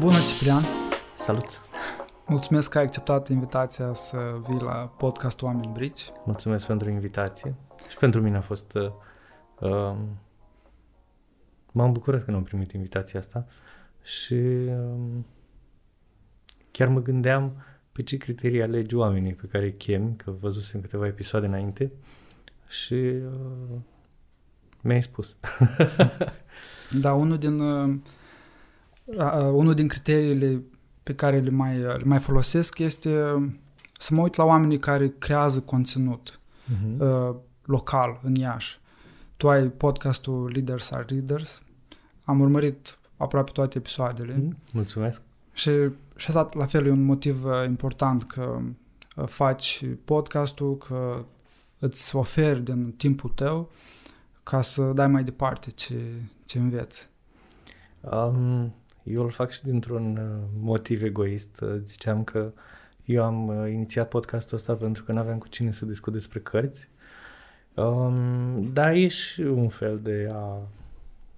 Bună, Ciprian! Salut! Mulțumesc că ai acceptat invitația să vii la podcastul Oamenii Bridge. Mulțumesc pentru invitație. Și pentru mine a fost... m-am bucurat că n-am primit invitația asta și chiar mă gândeam pe ce criterii alegi oamenii pe care îi chem, că văzusem câteva episoade înainte și mi-ai spus. Da, unul din criteriile pe care le mai folosesc este să mă uit la oamenii care creează conținut local în Iași. Tu ai podcastul Leaders are Readers. Am urmărit aproape toate episoadele. Mulțumesc. Și asta la fel e un motiv important că faci podcastul, că îți oferi din timpul tău ca să dai mai departe ce înveți. Eu îl fac și dintr-un motiv egoist. Ziceam că eu am inițiat podcastul ăsta pentru că n-aveam cu cine să discut despre cărți. Dar e și un fel de a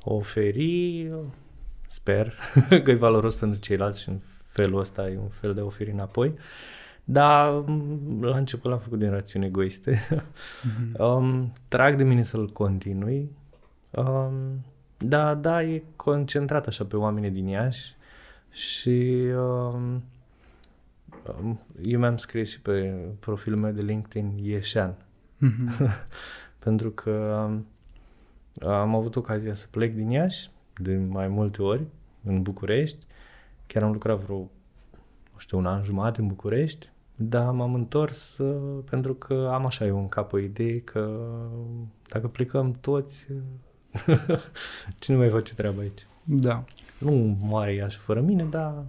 oferi, sper că e valoros pentru ceilalți și în felul ăsta e un fel de a oferi înapoi, dar la început l-am făcut din rațiuni egoiste. Trag de mine să-l continui, da, e concentrat așa pe oamenii din Iași și eu mi-am scris și pe profilul meu de LinkedIn Ieșean. Pentru că am avut ocazia să plec din Iași de mai multe ori în București. Chiar am lucrat vreo, un an jumătate în București, dar m-am întors pentru că am așa eu în cap o idee că dacă plecăm toți, cine mai face treaba aici? Da. Nu moare Iași fără mine, dar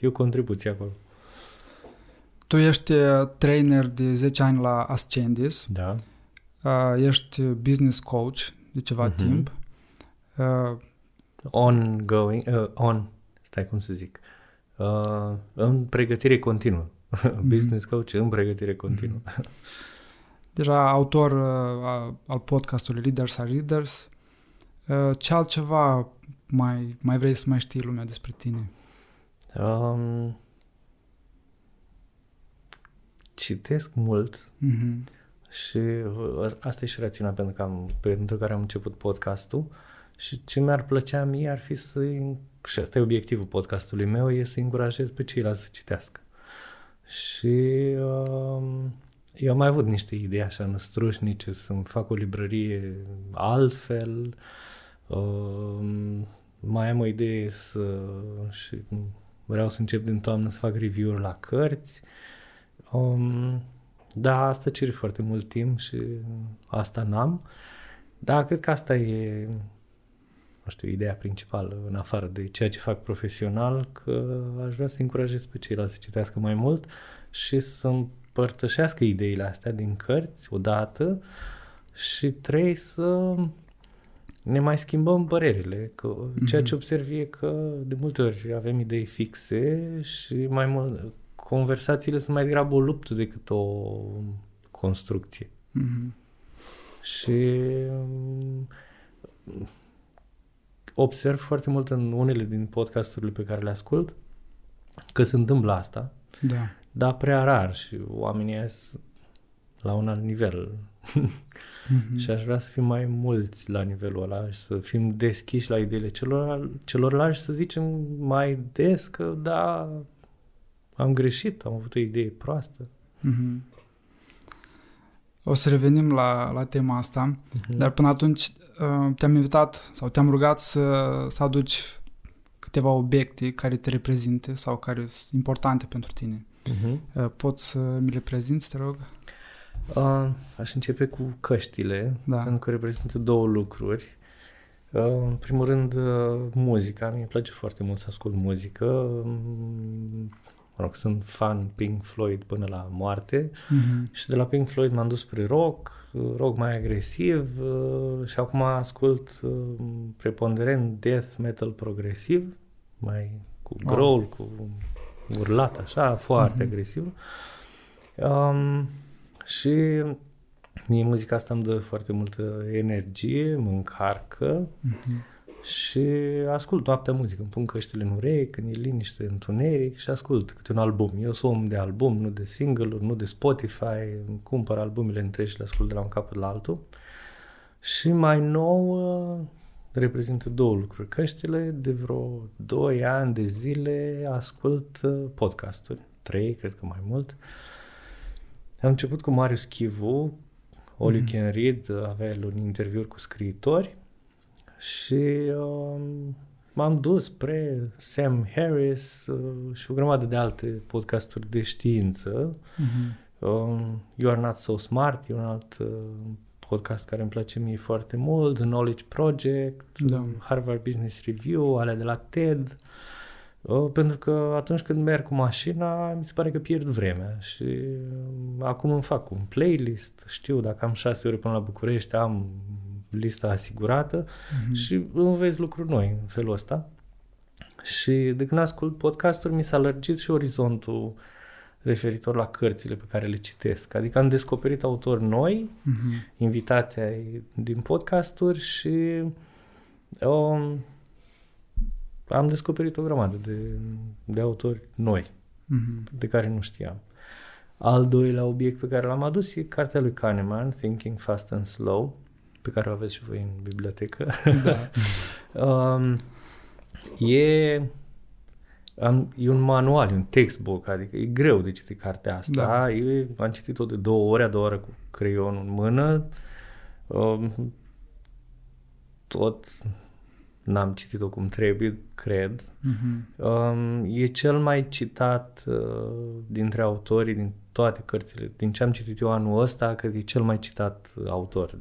e o contribuție acolo. Tu ești trainer de 10 ani la Ascendis, da. Ești business coach de ceva timp. În pregătire continuă. Business coach în pregătire continuă. Deja autor al podcastului Leaders are Readers. Ce altceva mai vrei să mai știi lumea despre tine? Citesc mult și asta e și rațiunea pentru care am început podcastul și ce mi-ar plăcea mie ar fi să, și asta e obiectivul podcastului meu, e să încurajez pe ceilalți să citească. Și eu am mai avut niște idei așa năstrușnice, să-mi fac o librărie altfel, mai am o idee și vreau să încep din toamnă să fac review-uri la cărți. Da, asta cere foarte mult timp și asta n-am. Dar cred că asta e, ideea principală, în afară de ceea ce fac profesional, că aș vrea să încurajez pe ceilalți să citească mai mult și să împărtășească ideile astea din cărți odată și să ne mai schimbăm părerile. Că ceea ce observ e că de multe ori avem idei fixe și mai mult... Conversațiile sunt mai degrabă o luptă decât o construcție. Și observ foarte mult în unele din podcasturile pe care le ascult că se întâmplă asta, da. Dar prea rar și oamenii ies la un alt nivel. Și aș vrea să fim mai mulți la nivelul ăla și să fim deschiși la ideile celorlalți și să zicem mai des că da... Am greșit, am avut o idee proastă. O să revenim la tema asta, dar până atunci te-am invitat sau te-am rugat să aduci câteva obiecte care te reprezinte sau care sunt importante pentru tine. Poți să mi le prezinți, te rog? Aș începe cu căștile, da. Pentru că reprezintă două lucruri. În primul rând, muzica. Mie îmi place foarte mult să ascult muzică. Sunt fan Pink Floyd până la moarte și de la Pink Floyd m-am dus spre rock mai agresiv și acum ascult preponderent death metal progresiv, mai cu growl, cu urlat așa, foarte agresiv. Și mie muzica asta îmi dă foarte multă energie, mă încarcă și ascult toată muzică, îmi pun căștile în urechi, când e liniște, întuneric și ascult câte un album. Eu sunt om de album, nu de single-uri, nu de Spotify, îmi cumpăr albumele întregi și le ascult de la un capăt la altul. Și mai nou reprezintă două lucruri, căștile, de vreo 2 ani de zile ascult podcasturi, 3, cred că mai mult. Am început cu Marius Chivu, All You Can Read, avea un interviu cu scriitori și m-am dus spre Sam Harris și o grămadă de alte podcasturi de știință. You Are Not So Smart e un alt podcast care îmi place mie foarte mult, Knowledge Project, Harvard Business Review, alea de la TED, pentru că atunci când merg cu mașina, mi se pare că pierd vremea și acum îmi fac un playlist, știu, dacă am 6 ore până la București, am lista asigurată și înveți lucruri noi în felul ăsta. Și de când ascult podcasturi, mi s-a lărgit și orizontul referitor la cărțile pe care le citesc. Adică am descoperit autori noi, invitația din podcasturi și am descoperit o grămadă de autori noi, de care nu știam. Al doilea obiect pe care l-am adus e cartea lui Kahneman, Thinking Fast and Slow, pe care o aveți și voi în bibliotecă. Da. E un manual, un textbook, adică e greu de citit cartea asta. Da. Eu am citit-o de 2 ore, a 2 ore cu creionul în mână. Tot n-am citit-o cum trebuie, cred. E cel mai citat dintre autorii din toate cărțile. Din ce am citit eu anul ăsta, cred că e cel mai citat autor,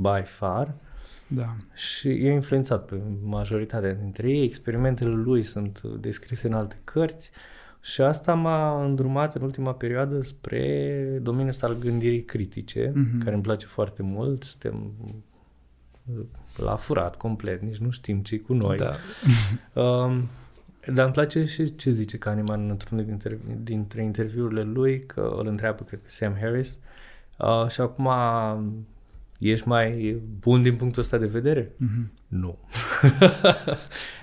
by far. Da. Și e influențat pe majoritatea dintre ei. Experimentele lui sunt descrise în alte cărți și asta m-a îndrumat în ultima perioadă spre domeniul ăsta al gândirii critice, care îmi place foarte mult. Suntem la furat complet, nici nu știm ce-i cu noi. Da. Dar îmi place și ce zice Kahneman într-unul dintre interviurile lui, că îl întreabă, cred că Sam Harris, și acum ești mai bun din punctul ăsta de vedere? Nu.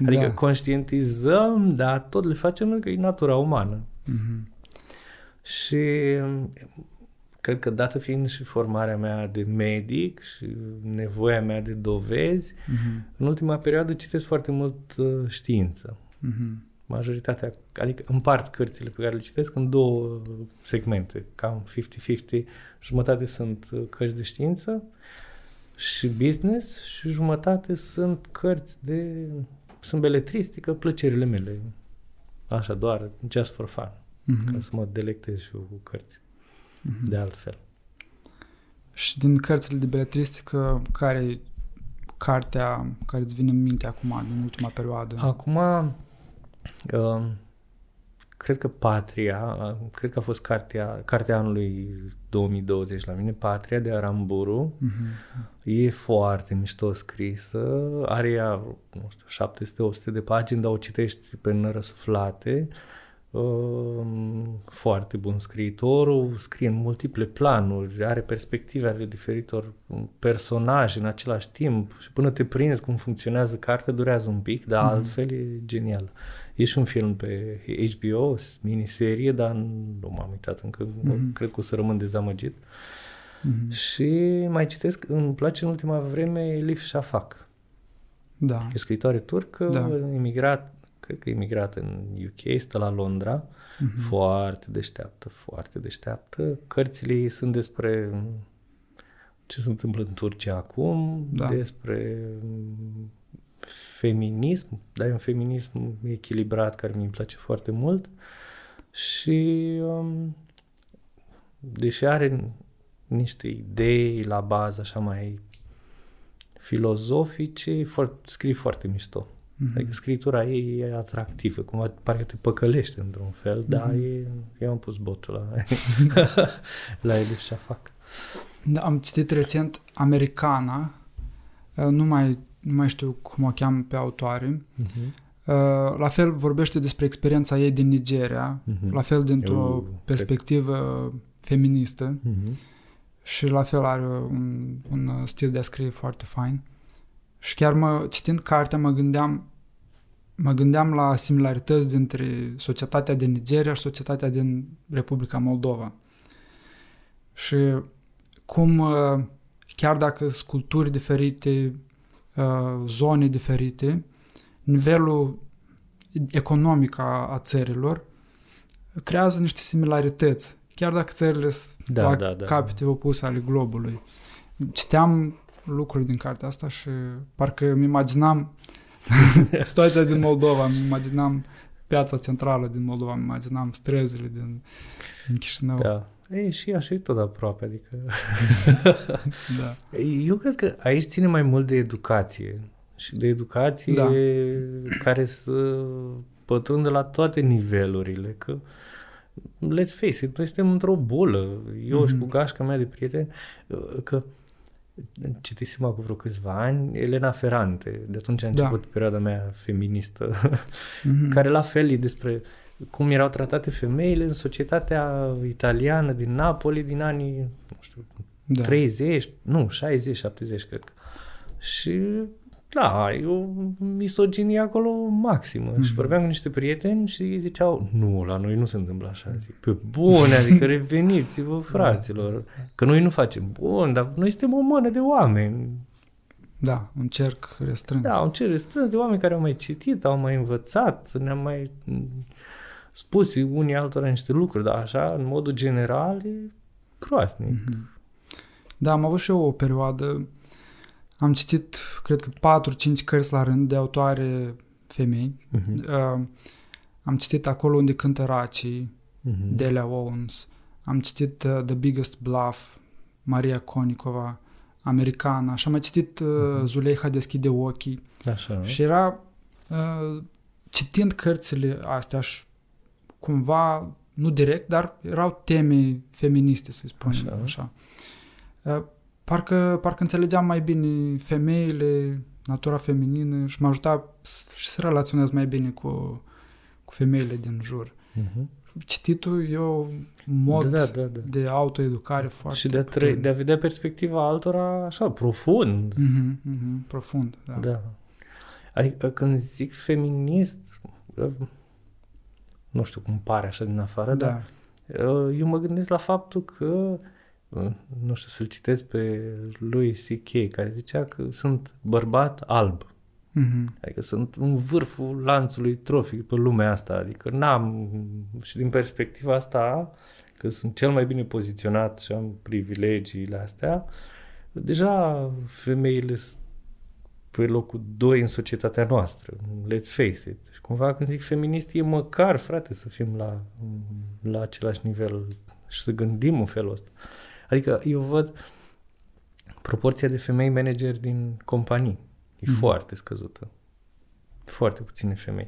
Adică conștientizăm, dar tot le facem pentru că e natura umană. Și cred că dată fiind și formarea mea de medic și nevoia mea de dovezi, în ultima perioadă citesc foarte mult știință. Majoritatea, adică împart cărțile pe care le citesc în 2 segmente, cam 50-50, jumătate sunt cărți de știință și business și jumătate sunt cărți sunt beletristică, plăcerile mele, așa doar, just for fun, ca să mă delectez și eu cu cărți, de altfel. Și din cărțile de beletristică, care cartea care îți vine în minte acum, din ultima perioadă? Acum cred că Patria, cred că a fost cartea anului 2020 la mine, Patria de Aramburu. E foarte mișto scrisă, are ea, nu știu, 700-800 de pagini, dar o citești pe nărăsuflate. Foarte bun scriitorul, scrie în multiple planuri, are perspective ale diferitor personaje în același timp și până te prinzi cum funcționează cartea durează un pic, dar altfel e genial. E și un film pe HBO, miniserie, dar nu m-am uitat încă, cred că o să rămân dezamăgit. Și mai citesc, îmi place în ultima vreme Elif Shafak. Da. E scriitoare turcă, emigrat, cred că e emigrat în UK, stă la Londra, foarte deșteaptă, foarte deșteaptă. Cărțile ei sunt despre ce se întâmplă în Turcia acum, despre feminism, dar e un feminism echilibrat care mi-i place foarte mult și deși are niște idei la bază așa mai filozofice, scrie foarte mișto. Adică scritura ei e atractivă, cumva parcă te păcălește într-un fel, dar eu am pus botul la Elif Shafak. Da, am citit recent Americana, nu mai știu cum o cheamă pe autoare. La fel vorbește despre experiența ei din Nigeria, la fel dintr-o perspectivă feministă și la fel are un stil de a scrie foarte fain. Și chiar citind cartea mă gândeam la similarități dintre societatea din Nigeria și societatea din Republica Moldova. Și cum, chiar dacă sunt culturi diferite, zone diferite, nivelul economic a țărilor creează niște similarități, chiar dacă țările sunt capete opuse ale globului. Citeam lucruri din cartea asta și parcă îmi imaginam situația din Moldova, îmi imaginam piața centrală din Moldova, îmi imaginam străzile din Chișinău. Da. Ei, și așa e tot aproape, adică... Da. Eu cred că aici ține mai mult de educație. Și de educație care să pătrundă la toate nivelurile. Că, let's face it, noi suntem într-o bulă. Eu și cu gașca mea de prieteni, că citisem acum vreo câțiva ani Elena Ferrante. De atunci a început perioada mea feministă. Care la fel e despre... cum erau tratate femeile în societatea italiană din Napoli din anii, nu știu, 30, nu, 60, 70, cred că. Și, da, e o misoginie acolo maximă. Și vorbeam cu niște prieteni și ei ziceau, nu, la noi nu se întâmplă așa. Zic, pe bune, adică reveniți-vă, fraților, că noi nu facem. Bun, dar noi suntem o mână de oameni. Da, un cerc restrâns. Da, un cerc restrâns de oameni care au mai citit, au mai învățat, ne-am mai... spus unii altora niște lucruri, dar așa, în modul general, e groaznic. Da, am avut și eu o perioadă, am citit, cred că 4-5 cărți la rând de autoare femei. Am citit Acolo unde cântă Raci, Delia Owens, am citit The Biggest Bluff, Maria Konikova, Americana, și am mai citit Zuleiha deschide ochii. Așa, și era, citind cărțile astea, și cumva, nu direct, dar erau teme feministe, să spunem așa. Parcă înțelegeam mai bine femeile, natura feminină, și m-a ajutat și să relaționez mai bine cu femeile din jur. Cititul e un mod de autoeducare foarte... Și de a vedea perspectiva altora așa, profund. Profund, da. Adică când zic feminist... nu știu cum pare așa din afară, dar eu mă gândesc la faptul că, nu știu, să-l citesc pe lui C.K., care zicea că sunt bărbat alb. Adică sunt în vârful lanțului trofic pe lumea asta. Adică n-am... Și din perspectiva asta, că sunt cel mai bine poziționat și am privilegiile astea, deja femeile sunt pe locul 2 în societatea noastră. Let's face it. Și cumva când zic feminist e măcar, frate, să fim la același nivel și să gândim în felul ăsta. Adică eu văd proporția de femei manageri din companii. E foarte scăzută. Foarte puține femei.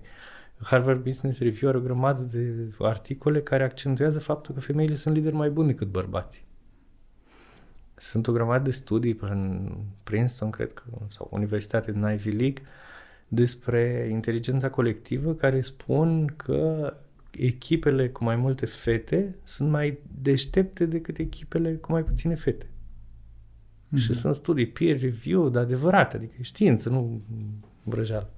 Harvard Business Review are o grămadă de articole care accentuează faptul că femeile sunt lideri mai buni decât bărbații. Sunt o grămadă de studii în Princeton, cred că, sau Universitatea din Ivy League, despre inteligența colectivă, care spun că echipele cu mai multe fete sunt mai deștepte decât echipele cu mai puține fete. Și sunt studii peer review, dar adevărate, adică știință, nu vrăjeală.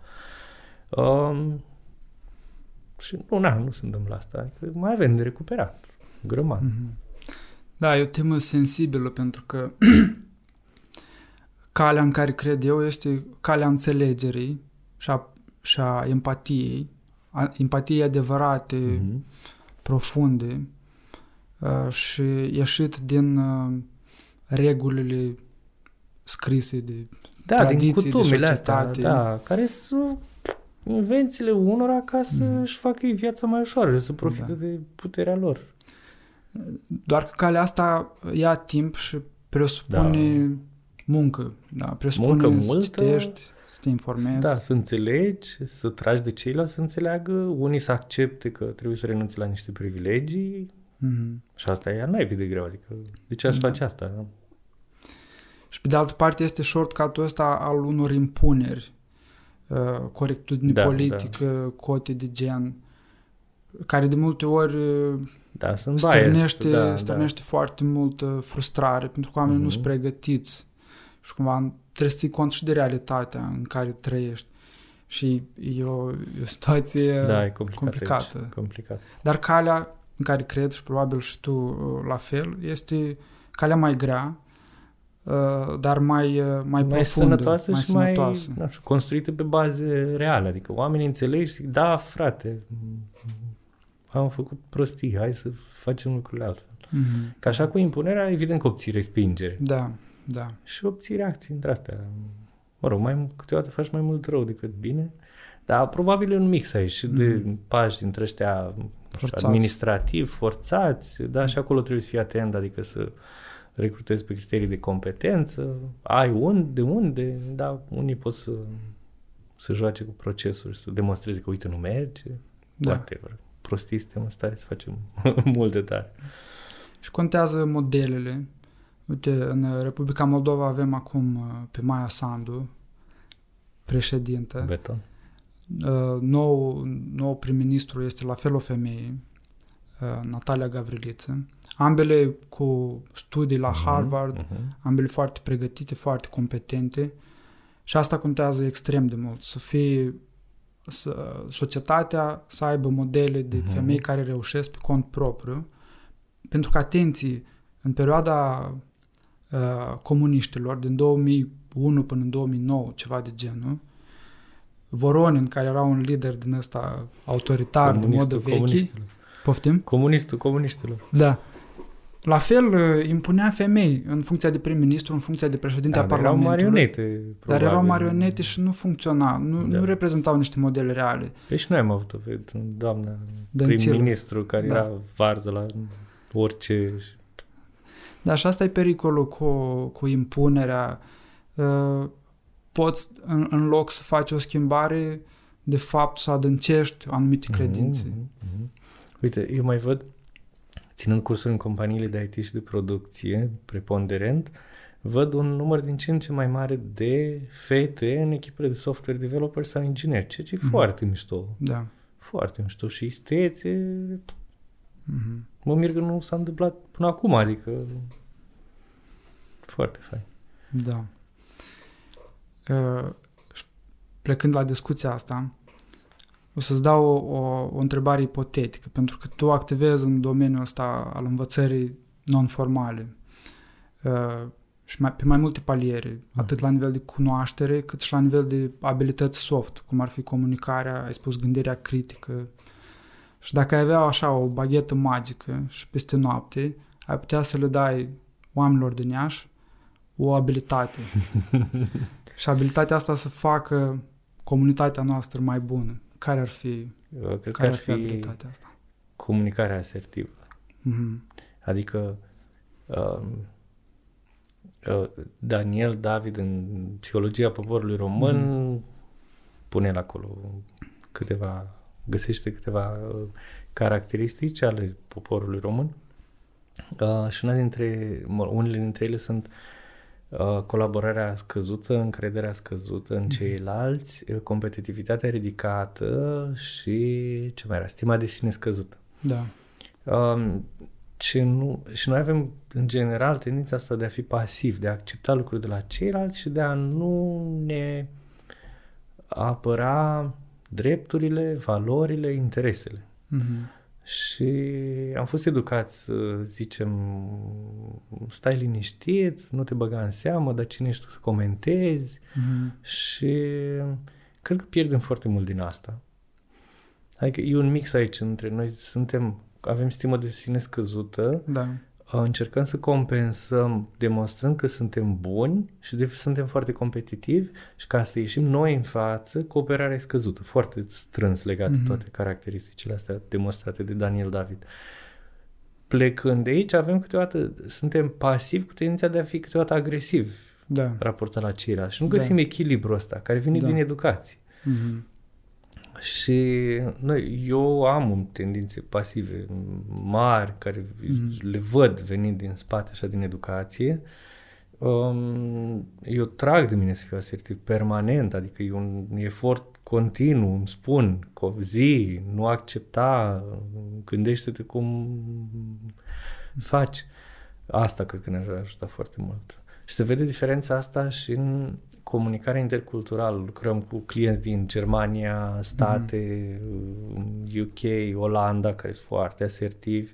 Și nu se întâmplă asta. Adică mai avem de recuperat. Grămadă. Da, e o temă sensibilă, pentru că calea în care cred eu este calea înțelegerii și a empatiei, empatiei adevărate, profunde, și ieșit din regulile scrise de tradiții, din de societate. Care sunt invențiile unora ca să-și facă viața mai ușoară, să profite de puterea lor. Doar că calea asta ia timp și presupune muncă. Presupune muncă să citești, să te informezi. Da, să înțelegi, să tragi de ceilalți să înțeleagă, unii să accepte că trebuie să renunți la niște privilegii și asta e naibii de greu. Adică, de ce aș face asta? Da? Și pe de altă parte este shortcut-ul ăsta al unor impuneri, corectitudine politică, cote de gen, care de multe ori stârnește foarte multă frustrare, pentru că oamenii nu sunt pregătiți și cumva trebuie să ții cont și de realitatea în care trăiești. Și e o situație complicată. Complicat. Dar calea în care cred și probabil și tu la fel, este calea mai grea, dar mai profundă, sănătoasă mai și sănătoasă. Mai, nu știu, construită pe baze reale. Adică oamenii înțeleg și zic, da, frate, am făcut prostii, hai să facem lucrurile altfel. Mm-hmm. Că așa cu impunerea, evident că obții respingere. Da, da. Și obții reacții între astea. Mă rog, câteodată faci mai mult rău decât bine, dar probabil e un mix aici și de pași dintre ăștia administrativ, forțați, da, și acolo trebuie să fii atent, adică să recrutezi pe criterii de competență, ai de unde, da, unii pot să joace cu procesul și să demonstreze că, uite, nu merge, whatever. Prostii suntem în stare să facem multe tare. Și contează modelele. Uite, în Republica Moldova avem acum pe Maia Sandu, președintă. Beton. Nou prim-ministru este la fel o femeie, Natalia Gavriliță. Ambele cu studii la Harvard, ambele foarte pregătite, foarte competente. Și asta contează extrem de mult. Societatea să aibă modele de femei care reușesc pe cont propriu. Pentru că, atenție, în perioada comuniștilor, din 2001 până în 2009, ceva de genul, Voronin, care era un lider din ăsta autoritar, de modă vechi, poftim? Comunistul comuniștilor. Da. La fel, impunea femei în funcția de prim-ministru, în funcția de președinte a Parlamentului. Dar erau marionete, probabil. Dar erau marionete și nu funcționa, nu reprezentau niște modele reale. Păi și noi am avut-o pe doamna prim-ministru, care era varză la orice... Dar și asta e pericolul cu impunerea. Poți, în loc să faci o schimbare, de fapt să adâncești anumite credințe. Uite, eu mai văd, ținând cursuri în companiile de IT și de producție, preponderent, văd un număr din ce în ce mai mare de fete în echipele de software developer sau inginer, ceea ce e foarte mișto. Da. Foarte mișto și istețe... Mă mir că nu s-a întâmplat până acum, adică foarte fain. Da. Plecând la discuția asta, o să-ți dau o întrebare ipotetică, pentru că tu activezi în domeniul ăsta al învățării non-formale și pe mai multe paliere, atât la nivel de cunoaștere, cât și la nivel de abilități soft, cum ar fi comunicarea, ai spus gândirea critică. Și dacă ai avea așa o baghetă magică și peste noapte, ai putea să le dai oamenilor din Iași o abilitate. Și abilitatea asta să facă comunitatea noastră mai bună. Care ar fi, care ar fi abilitatea asta? Comunicarea asertivă. Adică Daniel David în Psihologia poporului român pune acolo găsește câteva caracteristici ale poporului român și unele dintre ele sunt colaborarea scăzută, încrederea scăzută în ceilalți, competitivitatea ridicată și ce mai era, stima de sine scăzută. Da. Și noi avem în general tendința asta de a fi pasiv, de a accepta lucruri de la ceilalți și de a nu ne apăra drepturile, valorile, interesele. Și am fost educați să zicem, stai liniștit, nu te băga în seamă, dar cine ești tu să comentezi? Și cred că pierdem foarte mult din asta. Adică e un mix aici între noi, avem stimă de sine scăzută, încercăm să compensăm demonstrând că suntem buni și suntem foarte competitivi și ca să ieșim noi în față, cooperarea e scăzută, foarte strâns legată toate caracteristicile astea demonstrate de Daniel David. Plecând de aici, avem câteodată, suntem pasivi cu tendința de a fi câteodată agresivi raportat la ceilalți și nu găsim echilibrul ăsta care vine din educație. Și eu am tendințe pasive mari, care le văd venind din spate, așa, din educație. Eu trag de mine să fiu asertiv permanent, adică e un efort continuu, îmi spun, zi, nu accepta, gândește-te cum faci. Asta cred că ne-ar ajuta foarte mult. Și se vede diferența asta și în comunicare interculturală. Lucrăm cu clienți din Germania, State, UK, Olanda, care sunt foarte asertivi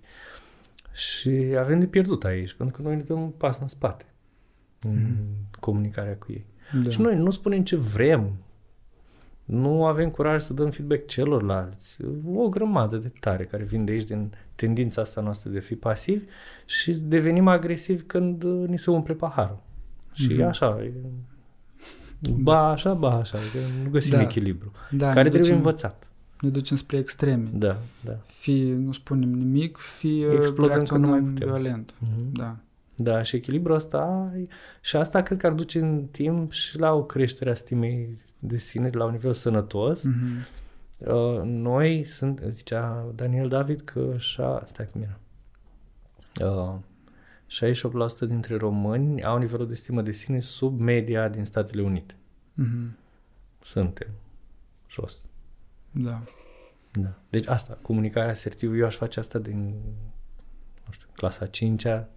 și avem de pierdut aici, pentru că noi ne dăm un pas în spate în comunicarea cu ei. Da. Și noi nu spunem ce vrem, nu avem curaj să dăm feedback celorlalți. O grămadă de tare care vin de aici din tendința asta noastră de a fi pasivi și devenim agresivi când ni se umple paharul. Și așa, ba așa, nu găsim echilibru, care trebuie învățat. Ne ducem spre extreme. Da, da. Fie nu spunem nimic, fie reacționăm violent. Da. Da, și echilibrul ăsta, și asta cred că ar duce în timp și la o creștere a stimei de sine la un nivel sănătos. Noi zicea Daniel David că și 68% dintre români au nivelul de stimă de sine sub media din Statele Unite. Suntem jos. Da. Da. Deci asta, comunicarea asertivă, eu aș face asta din, nu știu, clasa 5-a.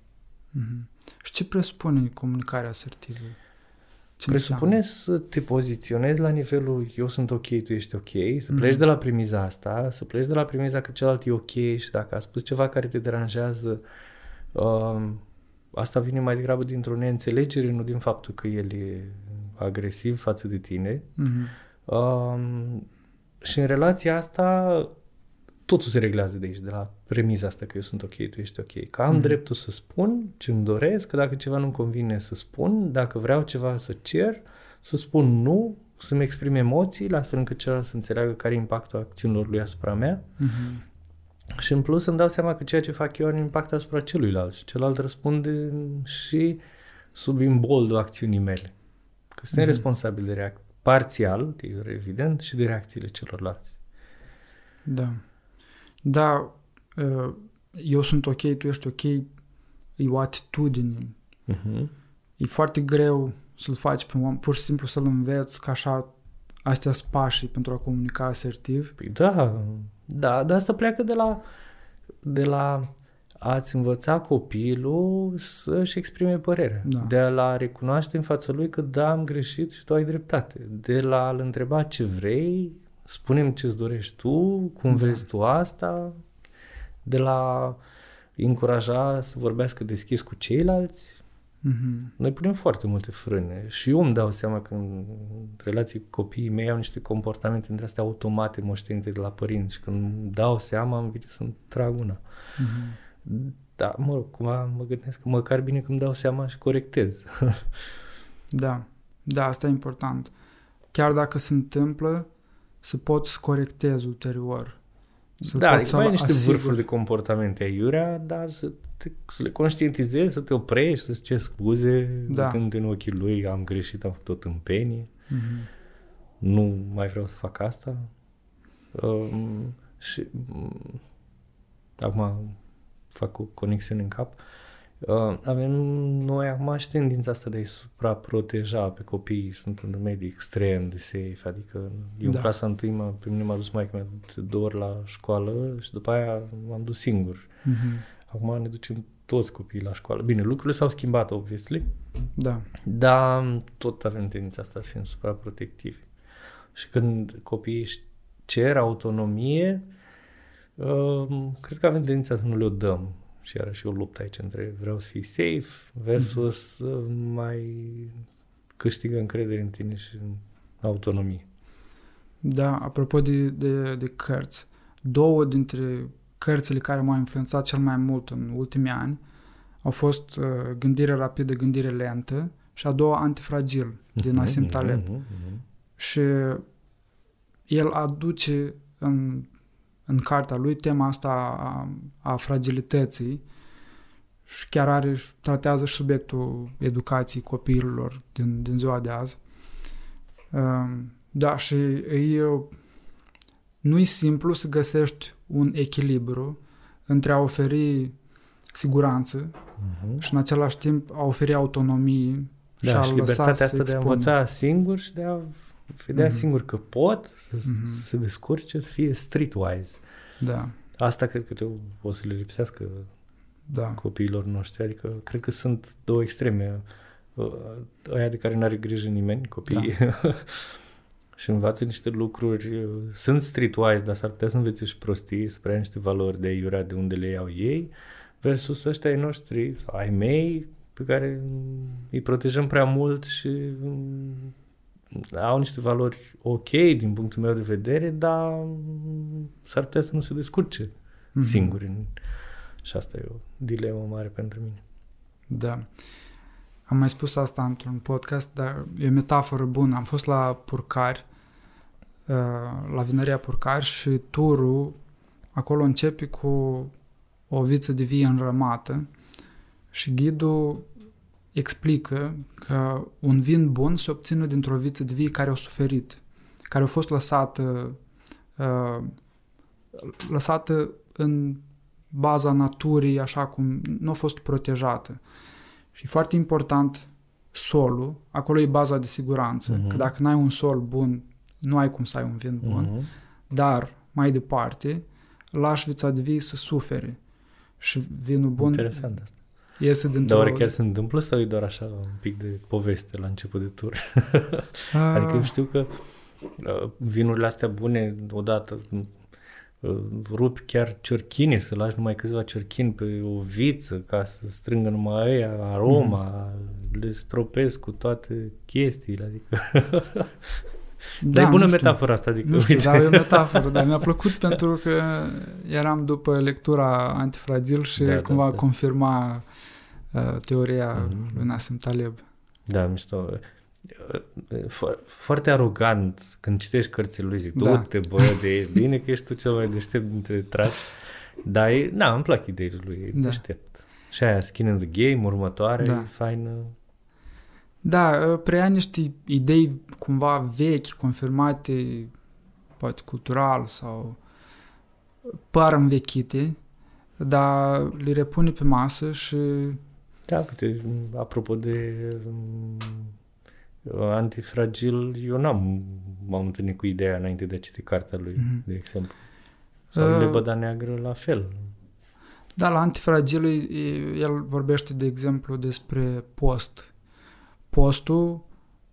Și ce presupune comunicarea asertivă? Ce presupune înseamnă? Să te poziționezi la nivelul eu sunt ok, tu ești ok, să pleci de la premiza asta, să pleci de la premiza că celălalt e ok și dacă a spus ceva care te deranjează, asta vine mai degrabă dintr-o neînțelegere, nu din faptul că el e agresiv față de tine. Și în relația asta totul se reglează de aici, de la premiza asta că eu sunt ok, tu ești ok. Că am dreptul să spun ce-mi doresc, că dacă ceva nu-mi convine să spun, dacă vreau ceva să cer, să spun nu, să-mi exprim emoțiile, astfel încât celălalt să înțeleagă care e impactul acțiunilor lui asupra mea. Și în plus îmi dau seama că ceea ce fac eu are impact asupra celuilalt și celălalt răspunde și sub imboldul acțiunii mele. Că suntem responsabili de parțial, evident, și de reacțiile celorlalți. Da. Da, eu sunt ok, tu ești ok, e o atitudine. E foarte greu să-l faci pe un om, pur și simplu să-l înveți că așa, astea sunt pașii pentru a comunica asertiv. Păi da, da, dar asta pleacă de la a-ți învăța copilul să-și exprime părerea, de la recunoaște în fața lui că da, am greșit și tu ai dreptate, de la a-l întreba ce vrei, spune-mi ce-ți dorești tu, cum vezi tu asta, de la încuraja să vorbească deschis cu ceilalți. Noi punem foarte multe frâne și eu îmi dau seama că în relații cu copiii mei au niște comportamente dintre astea automate moștenite de la părinți și când îmi dau seama îmi vine să-mi trag una. Dar mă rog, cum mă gândesc că măcar bine că îmi dau seama și corectez. Da, da, asta e important. Chiar dacă se întâmplă, să poți să corectezi ulterior. Da, adică mai ai niște vârfuri de comportamente aiurea, dar să le conștientizezi, să te oprești, să-ți ceri scuze, uitând în ochii lui, am greșit, am făcut o tâmpenie, nu mai vreau să fac asta. Și acum fac o conexiune în cap. Avem noi acum și tendința asta de a-i supraproteja pe copii, sunt în medii extrem de safe, adică eu în clasa 1, pe mine m-a dus maică-mea 2 ori la școală și după aia m-am dus singur. Acum ne ducem toți copiii la școală. Bine, lucrurile s-au schimbat, obviously, dar tot avem tendința asta să fim supraprotectivi. Și când copiii își cer autonomie, cred că avem tendința să nu le-o dăm. Și iarăși o luptă aici între vreau să fii safe versus mai câștigă încredere în tine și în autonomie. Da, apropo de cărți, 2 dintre cărțile care m-au influențat cel mai mult în ultimii ani au fost Gândire rapidă, gândire lentă și a doua Antifragil de Nassim Taleb. Și el aduce în cartea lui tema asta a fragilității și chiar tratează și subiectul educației copiilor din ziua de azi. Da, și nu e simplu să găsești un echilibru între a oferi siguranță și în același timp a oferi autonomie și libertatea asta de a învăța singur și de a vedea singur că pot să se descurce, să fie streetwise. Da. Asta cred că o să le lipsească copiilor noștri. Adică cred că sunt 2 extreme. aia de care n-are grijă nimeni, copiii, da. Și învață niște lucruri, sunt streetwise, dar s-ar putea să învețe și prostii, să preia niște valori de aiurea de unde le iau ei, versus ăștia ai noștri, ai mei, pe care îi protejăm prea mult și au niște valori ok din punctul meu de vedere, dar s-ar putea să nu se descurce singuri. Și asta e o dilemă mare pentru mine. Da. Am mai spus asta într-un podcast, dar e o metaforă bună. Am fost la Purcari, la Vineria Purcari, și turul acolo începe cu o viță de vie înrămată și ghidul explică că un vin bun se obține dintr-o viță de vie care a suferit, care a fost lăsată în baza naturii, așa cum nu a fost protejată. Și e foarte important solul, acolo e baza de siguranță, că dacă n-ai un sol bun, nu ai cum să ai un vin bun, dar mai departe lași vița de vie să sufere și vinul bun iese dintr-o... Dar oare chiar se întâmplă sau e doar așa un pic de poveste la început de tur? Adică eu știu că vinurile astea bune, odată rupi chiar ciorchini, să lași numai câțiva ciorchini pe o viță ca să strângă numai aia, aroma, le stropezi cu toate chestiile, adică... Da, dar e bună metafora asta, adică... Nu știu, dar e o metaforă, dar mi-a plăcut pentru că eram după lectura Antifragil și cumva confirma teoria lui Nassim Taleb. Da, mișto... Foarte arogant când citești cărțile lui, zic, du-te bă, de bine că ești tu cel mai deștept dintre trași, dar na, îmi plac ideile lui, deștept. Și aia, skin in the game, următoare, faină. Da, preia niște idei cumva vechi, confirmate, poate cultural sau par învechite, dar le repune pe masă și... Da, uite, apropo de... Antifragil, eu m-am întâlnit cu ideea înainte de a citi cartea lui, de exemplu. Sau Lebăda Neagră, la fel. Da, la Antifragil, el vorbește, de exemplu, despre post. Postul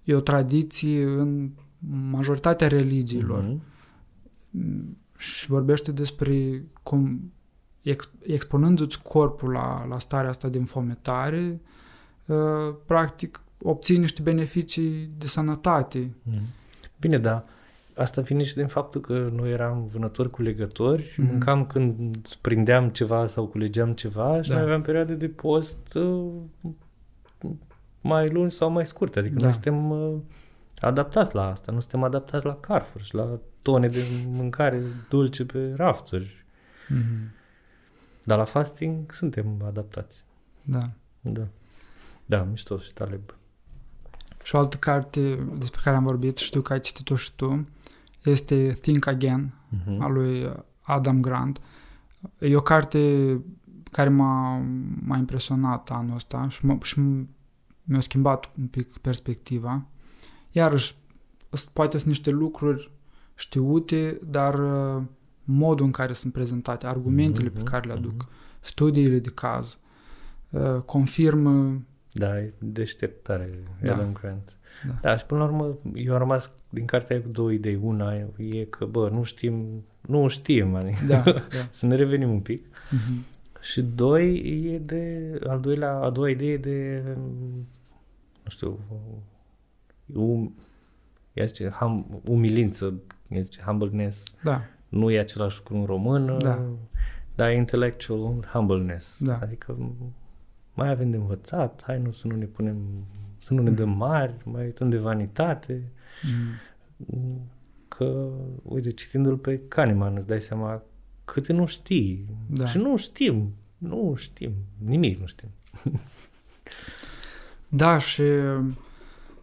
e o tradiție în majoritatea religiilor. Și vorbește despre cum, expunându-ți corpul la starea asta de înfometare, practic, obții niște beneficii de sănătate. Bine, da. Asta vine și din faptul că noi eram vânători cu legători, mâncam când prindeam ceva sau culegeam ceva și noi aveam perioade de post mai lungi sau mai scurte. Adică noi suntem adaptați la asta, nu suntem adaptați la Carrefour și la tone de mâncare dulce pe rafturi. Dar la fasting suntem adaptați. Da, mișto și Taleb. Și o altă carte despre care am vorbit, știu că ai citit-o și tu, este Think Again, a lui Adam Grant. E o carte care m-a impresionat anul ăsta și mi-a schimbat un pic perspectiva. Iarăși, poate sunt niște lucruri știute, dar modul în care sunt prezentate, argumentele pe care le aduc, studiile de caz, confirmă. Da, e deșteptare, Adam Grant. Da, și până la urmă, eu am rămas din cartea aia cu două idei. Una e că, bă, nu știm, adică, să ne revenim un pic. Și a doua idee de, nu știu, umilință, humbleness. Da. Nu e același lucru în română, dar intellectual humbleness. Da. Adică, mai avem de învățat, hai să nu ne punem, să nu ne dăm mari, mai uităm de vanitate. Că, uite, citindu-l pe Kahneman, îți dai seama câte nu știi. Da. Și nu știm, nimic nu știm. Da, și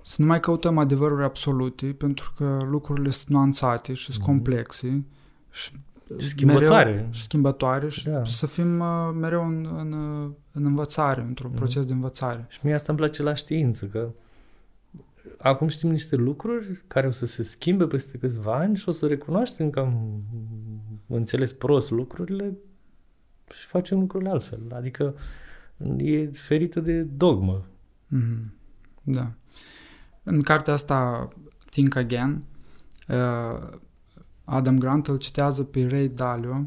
să nu mai căutăm adevăruri absolute, pentru că lucrurile sunt nuanțate și sunt complexe și schimbătoare și să fim mereu în învățare, într-un proces de învățare. Și mie asta îmi place la știință, că acum știm niște lucruri care o să se schimbe peste câțiva ani și o să recunoaștem că am înțeles prost lucrurile și facem lucrurile altfel. Adică e diferită de dogmă. Da. În cartea asta, Think Again, Adam Grant îl citează pe Ray Dalio,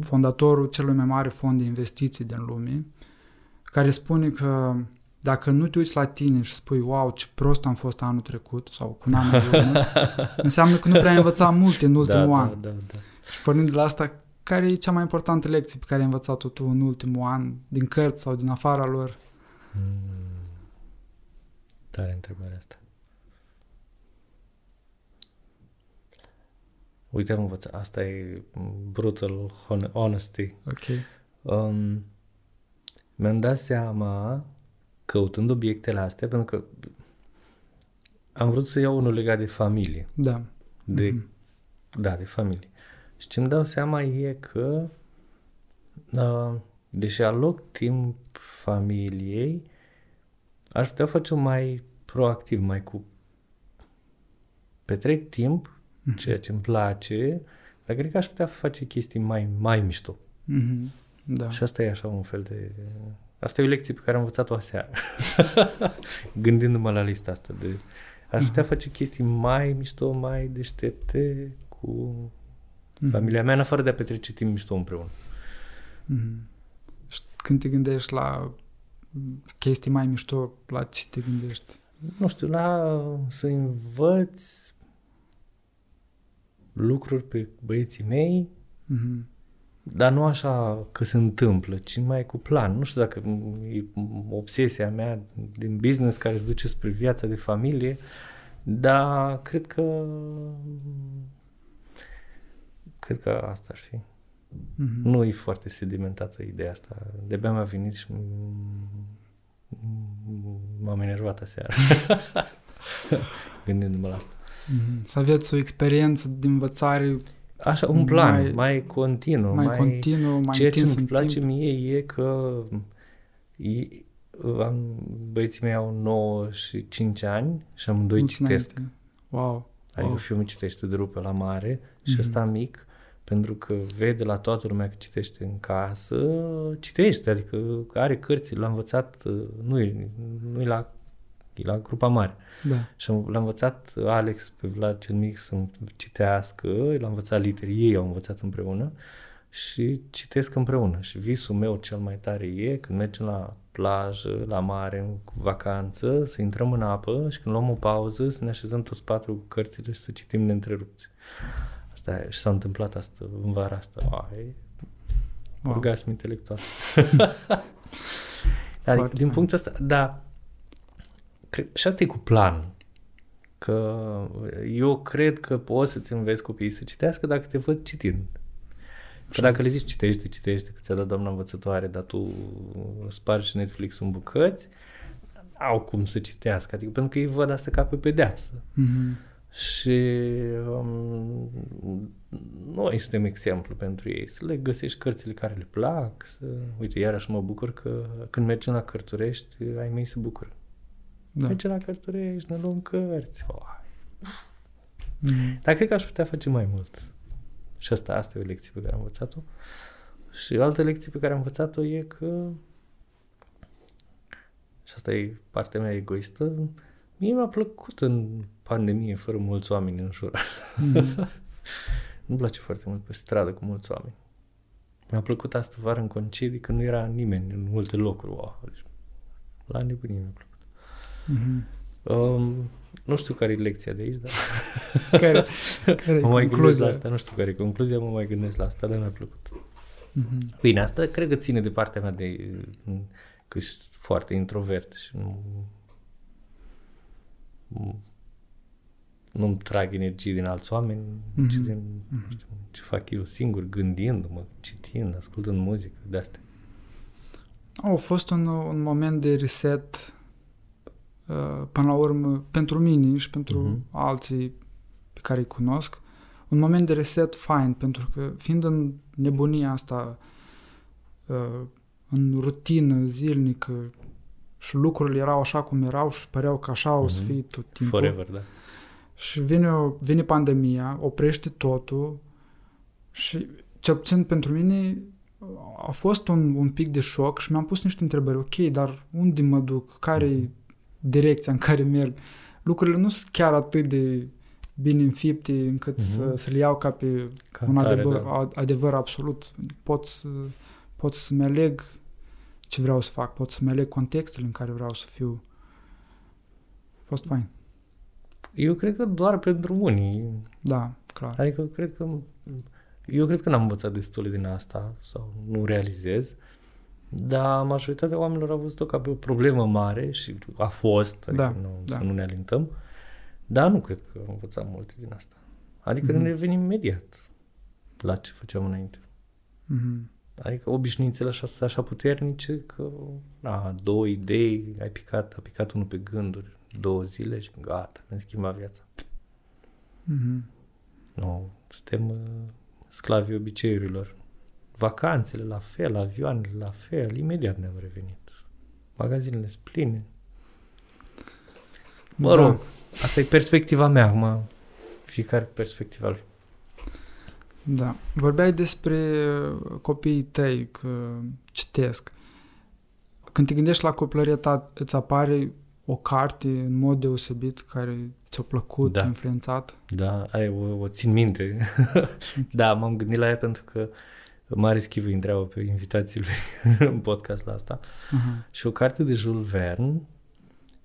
fondatorul celui mai mare fond de investiții din lume, care spune că dacă nu te uiți la tine și spui wow, ce prost am fost anul trecut sau cu un an de urmă, înseamnă că nu prea ai învățat multe în ultimul an. Da. Și pornind de la asta, care e cea mai importantă lecție pe care ai învățat-o tu în ultimul an, din cărți sau din afara lor? Tare întrebarea asta. Uite, am învățat. Asta e brutal honesty. Ok. Mi-am dat seama, căutând obiectele astea, pentru că am vrut să iau unul legat de familie. Da. Da, de familie. Și ce-mi dau seama e că deși aloc timp familiei, aș putea face-o mai proactiv, mai cu... Petrec timp, ceea ce îmi place, dar cred că aș putea face chestii mai mișto. Mm-hmm. Da. Și asta e așa un fel de... Asta e o lecție pe care am învățat-o aseară. Gândindu-mă la lista asta de... Aș putea face chestii mai mișto, mai deștepte cu familia mea, în afară de a petrece timp mișto împreună. Mm-hmm. Și când te gândești la chestii mai mișto, la ce te gândești? Nu știu, la să învăț lucruri pe băieții mei, dar nu așa că se întâmplă, ci mai cu plan. Nu știu dacă e obsesia mea din business care se duce spre viața de familie, dar cred că asta ar fi. Mm-hmm. Nu e foarte sedimentată ideea asta. De-abia mi-a venit și m-am enervat aseară gândindu-mă la asta. Mm-hmm. Să aveți o experiență de învățare așa, un plan mai continuu. Mai continuu, ceea ce îmi place mie e că băieții mei au 9 și 5 ani și amândoi citesc. Wow. Adică fiul meu citește de rupă la mare și ăsta mic, pentru că vede la toată lumea că citește în casă, citește, adică are cărți, l-a învățat, nu-i la grupa mare. Da. Și l-a învățat Alex pe Vlad cel mic să citească, l-a învățat literii, ei au învățat împreună și citesc împreună. Și visul meu cel mai tare e când mergem la plajă, la mare, în vacanță, să intrăm în apă și când luăm o pauză să ne așezăm toți patru cu cărțile și să citim neîntrerupți. Și s-a întâmplat asta în vara asta. Orgasm intelectual. Adică, din punctul ăsta, da, și asta e cu plan. Că eu cred că poți să-ți înveți copiii să citească dacă te văd citind. Că dacă le zici citește, că ți-a dat doamna învățătoare, dar tu spargi Netflix-ul în bucăți, au cum să citească. Adică, pentru că ei văd asta ca pe pedeapsă. Mm-hmm. Și noi suntem exemplu pentru ei, să le găsești cărțile care le plac, uite, iarăși mă bucur că când mergem la Cărturești, ai mei se bucură. Da. Mergem la Cărturești, ne luăm cărți. Dar cred că aș putea face mai mult. Și asta e o lecție pe care am învățat-o. Și altă lecție pe care am învățat-o e că, și asta e partea mea egoistă, mie mi-a plăcut în pandemie fără mulți oameni în jur. Nu-mi place foarte mult pe stradă cu mulți oameni. Mi-a plăcut astă vară în concedii că nu era nimeni în multe locuri. La nebunie mi-a plăcut. Nu știu care e lecția de aici, dar... care mă mai gândesc la asta, nu știu care e concluzia, mă mai gândesc la asta, dar mi-a plăcut. Bine, asta cred că ține de partea mea de... că sunt foarte introvert și nu-mi trag energie din alți oameni, ci din, nu știu, ce fac eu singur, gândindu-mă, citind, ascultând muzică, de-astea. A fost un moment de reset, până la urmă, pentru mine și pentru alții pe care îi cunosc, un moment de reset fain, pentru că fiind în nebunia asta, în rutină zilnică, și lucrurile erau așa cum erau și păreau că așa o să fie tot timpul. Forever, da. Și vine pandemia, oprește totul și, cel puțin pentru mine, a fost un pic de șoc și mi-am pus niște întrebări. Ok, dar unde mă duc? Care-i direcția în care merg. Lucrurile nu sunt chiar atât de bine înfipte încât să le iau ca pe un adevăr absolut. Pot să-mi aleg ce vreau să fac, pot să-mi aleg contextele în care vreau să fiu. A fost fain. Eu cred că doar pentru unii. Da, clar. Adică eu cred că n-am învățat destul din asta sau nu realizez, dar majoritatea oamenilor au văzut-o ca pe o problemă mare și a fost, adică să nu ne alintăm, dar nu cred că am învățat multe din asta. Adică ne revenim imediat la ce făceam înainte. Adică obișnuințele așa puternice că două idei, a picat unul pe gânduri, 2 zile și gata, mi-a schimbat viața. Nu, suntem sclavii obiceiurilor. Vacanțele la fel, avioanele la fel, imediat ne-am revenit. Magazinele sunt pline. Mă rog, asta e perspectiva mea acum, fiecare perspectiva lui. Da. Vorbeai despre copiii tăi, că citesc. Când te gândești la copilăria ta, îți apare o carte în mod deosebit care ți-a plăcut, te-a influențat? Da, o țin minte. Da, m-am gândit la ea pentru că Marius Chivu îi întreabă pe invitații lui în podcast la asta. Și o carte de Jules Verne,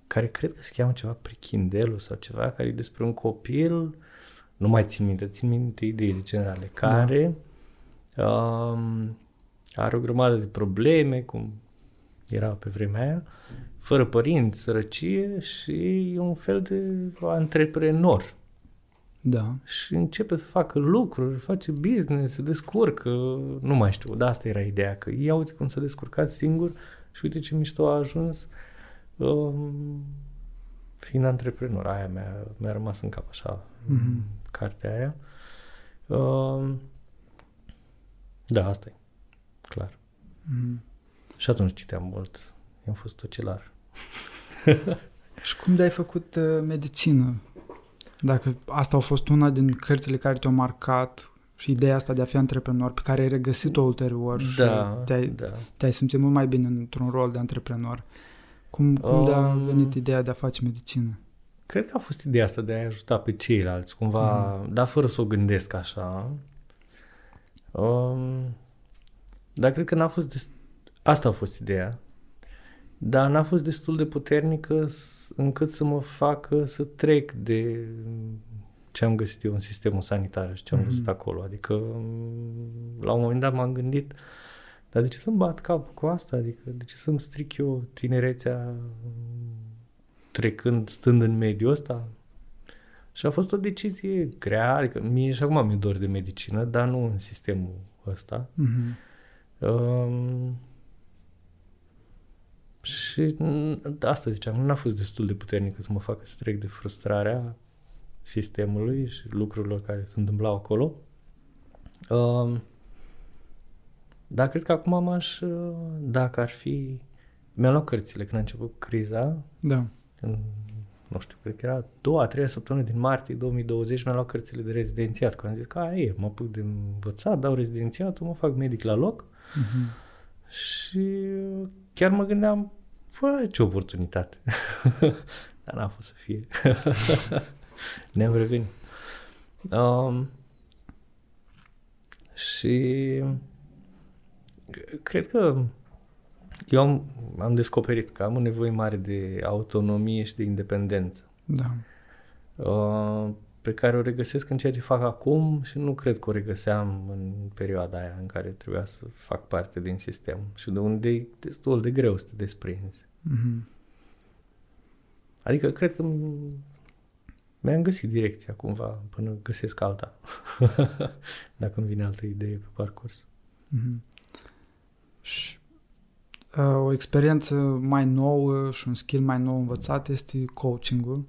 care cred că se cheamă ceva Prechindelul sau ceva, care e despre un copil, nu mai țin minte ideile generale, care are o grămadă de probleme, cum era pe vremea aia, fără părinți, sărăcie, și e un fel de antreprenor. Da. Și începe să facă lucruri, face business, se descurcă, nu mai știu, dar asta era ideea, că ia uite cum s-a descurcat singur și uite ce mișto a ajuns fiind antreprenor. Aia mi-a rămas în cap așa, cartea aia. Da, asta e, clar. Și atunci citeam mult. Am fost ocelar. Și cum de-ai făcut medicină? Dacă asta a fost una din cărțile care te-au marcat și ideea asta de a fi antreprenor, pe care ai regăsit-o ulterior și te-ai simțit mult mai bine într-un rol de antreprenor, cum de-a venit ideea de a face medicină? Cred că a fost ideea asta de a ajuta pe ceilalți, cumva, dar fără să o gândesc așa. Dar cred că n-a fost... Asta a fost ideea. Dar n-a fost destul de puternică încât să mă facă să trec de ce am găsit eu în sistemul sanitar și ce am văzut acolo. Adică, la un moment dat m-am gândit, dar de ce să-mi bat capul cu asta? Adică, de ce să-mi stric eu tinerețea stând în mediul ăsta? Și a fost o decizie grea, adică mie și acum mi-e dor de medicină, dar nu în sistemul ăsta. Și asta ziceam, n-a fost destul de puternică să mă facă să trec de frustrarea sistemului și lucrurilor care se întâmplau acolo. Dar cred că acum dacă ar fi... Mi-am luat cărțile când a început criza. Da. Nu știu, cred că era 2-3 săptămâni din martie 2020, mi-am luat cările de rezidențiat. Că am zis că mă apuc de învățat, dau rezidențiatul, mă fac medic la loc. Și... Chiar mă gândeam, ce oportunitate. Dar n-a fost să fie. Ne-am revenit. Și cred că eu am descoperit că am o nevoie mare de autonomie și de independență. Da. Pe care o regăsesc în ceea ce fac acum și nu cred că o regăseam în perioada aia în care trebuia să fac parte din sistem și de unde e destul de greu să te desprinzi. Adică cred că mi-am găsit direcția cumva până găsesc alta. Dacă îmi vine altă idee pe parcurs. Și o experiență mai nouă și un skill mai nou învățat este coaching-ul.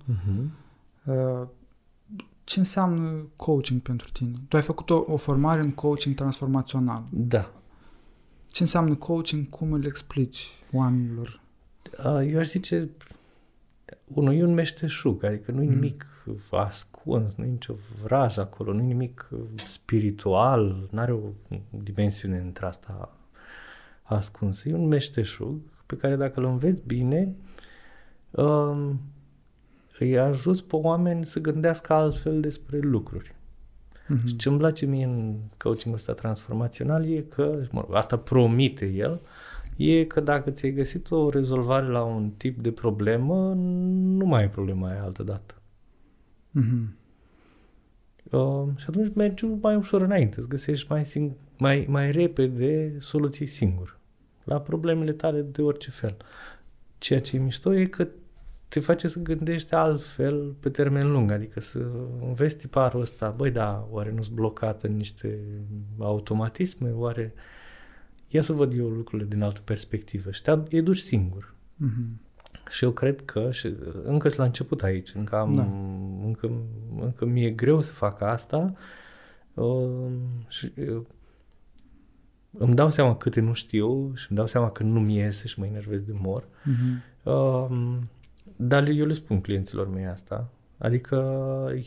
Ce înseamnă coaching pentru tine? Tu ai făcut o formare în coaching transformațional. Da. Ce înseamnă coaching? Cum îl explici oamenilor? Eu aș zice, e un meșteșug, adică nu-i nimic ascuns, nu-i nicio vrajă acolo, nu-i nimic spiritual, n-are o dimensiune între asta ascunsă. E un meșteșug pe care dacă îl înveți bine, îi ajut pe oameni să gândească altfel despre lucruri. Mm-hmm. Și ce-mi place mie în coaching-ul ăsta transformațional e că, mă rog, asta promite el, e că dacă ți-ai găsit o rezolvare la un tip de problemă, nu mai e problema aia altădată. Mm-hmm. Și atunci mergi mai ușor înainte, îți găsești mai repede soluții singur la problemele tale de orice fel. Ceea ce e mișto e că te face să gândești altfel pe termen lung, adică să înveți tiparul ăsta, băi, da, oare nu-s blocat în niște automatisme, oare ia să văd eu lucrurile din altă perspectivă și te duci singur. Mm-hmm. Și eu cred că, și încă sunt la început aici, încă mi-e greu să fac asta și îmi dau seama câte nu știu și îmi dau seama că nu-mi iese și mă enervez de mor. Mm-hmm. Dar eu le spun clienților mei asta. Adică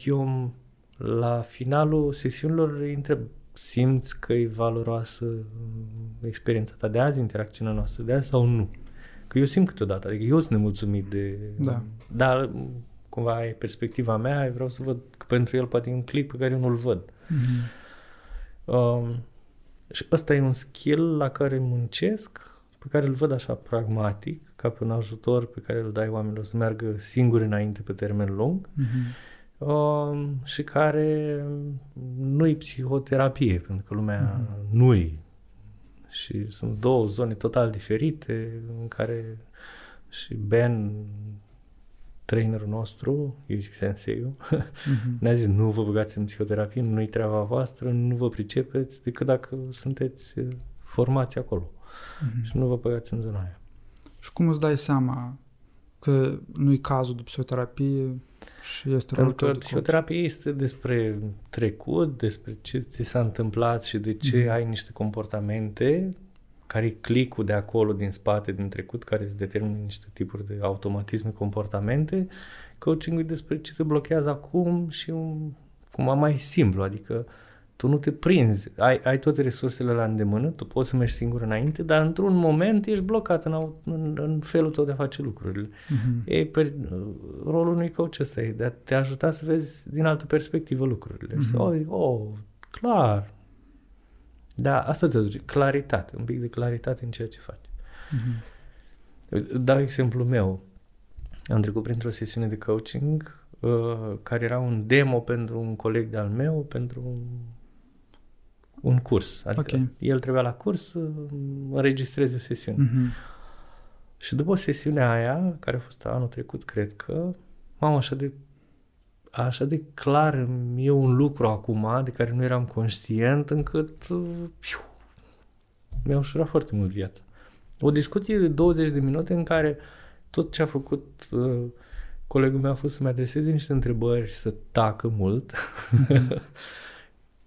eu la finalul sesiunilor îi întreb, simți că e valoroasă experiența ta de azi, interacțiunea noastră de azi sau nu? Că eu simt câteodată, adică eu sunt nemulțumit de... Da. Dar cumva e perspectiva mea, vreau să văd că pentru el poate e un clip pe care eu nu-l văd. Mm-hmm. Și ăsta e un skill la care muncesc, pe care îl văd așa pragmatic, ca pe un ajutor pe care îl dai oamenilor să meargă singuri înainte pe termen lung, mm-hmm. Și care nu-i psihoterapie, pentru că lumea mm-hmm. nu-i. Și sunt două zone total diferite în care și Ben, trainerul nostru, eu zic senseiul, mm-hmm. ne-a zis nu vă băgați în psihoterapie, nu-i treaba voastră, nu vă pricepeți decât dacă sunteți formați acolo. Mm-hmm. Și nu vă băgați în zona aia. Și cum îți dai seama că nu-i cazul de psihoterapie și este rolul tău de coach? Psihoterapia este despre trecut, despre ce ți s-a întâmplat și de ce ai niște comportamente care e clicul de acolo, din spate, din trecut, care îți determină niște tipuri de automatisme, comportamente. Coaching-ul e despre ce te blochează acum și cumva mai simplu, adică tu nu te prinzi, ai toate resursele la îndemână, tu poți să mergi singur înainte, dar într-un moment ești blocat în felul tău de a face lucrurile. Mm-hmm. Rolul unui coach ăsta e de a te ajuta să vezi din altă perspectivă lucrurile. Mm-hmm. Clar. Da, asta te duce. Claritate, un pic de claritate în ceea ce faci. Mm-hmm. Dau exemplu meu. Am trecut printr-o sesiune de coaching care era un demo pentru un coleg de-al meu, pentru un curs. Adică el trebuia la curs să înregistreze o sesiune. Mm-hmm. Și după sesiunea aia, care a fost anul trecut, cred că, mamă, așa de clar e un lucru acum de care nu eram conștient, încât mi-a ușurat foarte mult viața. O discuție de 20 de minute în care tot ce a făcut colegul meu a fost să-mi adreseze niște întrebări și să tacă mult,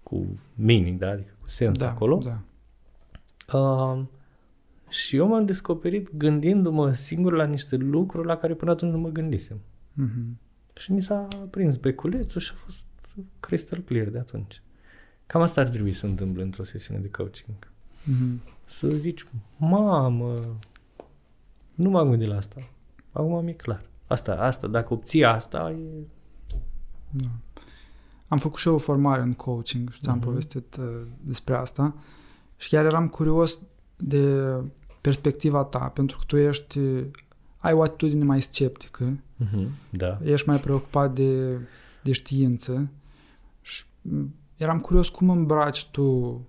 cu meaning, da? Adică cu sens acolo. Da. Și eu m-am descoperit gândindu-mă singur la niște lucruri la care până atunci nu mă gândisem. Mm-hmm. Și mi s-a prins beculețul și a fost crystal clear de atunci. Cam asta ar trebui să întâmple într-o sesiune de coaching. Mm-hmm. Să zici, mamă, nu m-am gândit la asta. Acum mi-e clar. Asta, dacă obții asta, e... Da. Am făcut și eu o formare în coaching și ți-am povestit despre asta și chiar eram curios de perspectiva ta, pentru că tu ai o atitudine mai sceptică, da. Ești mai preocupat de știință și eram curios cum îmbraci tu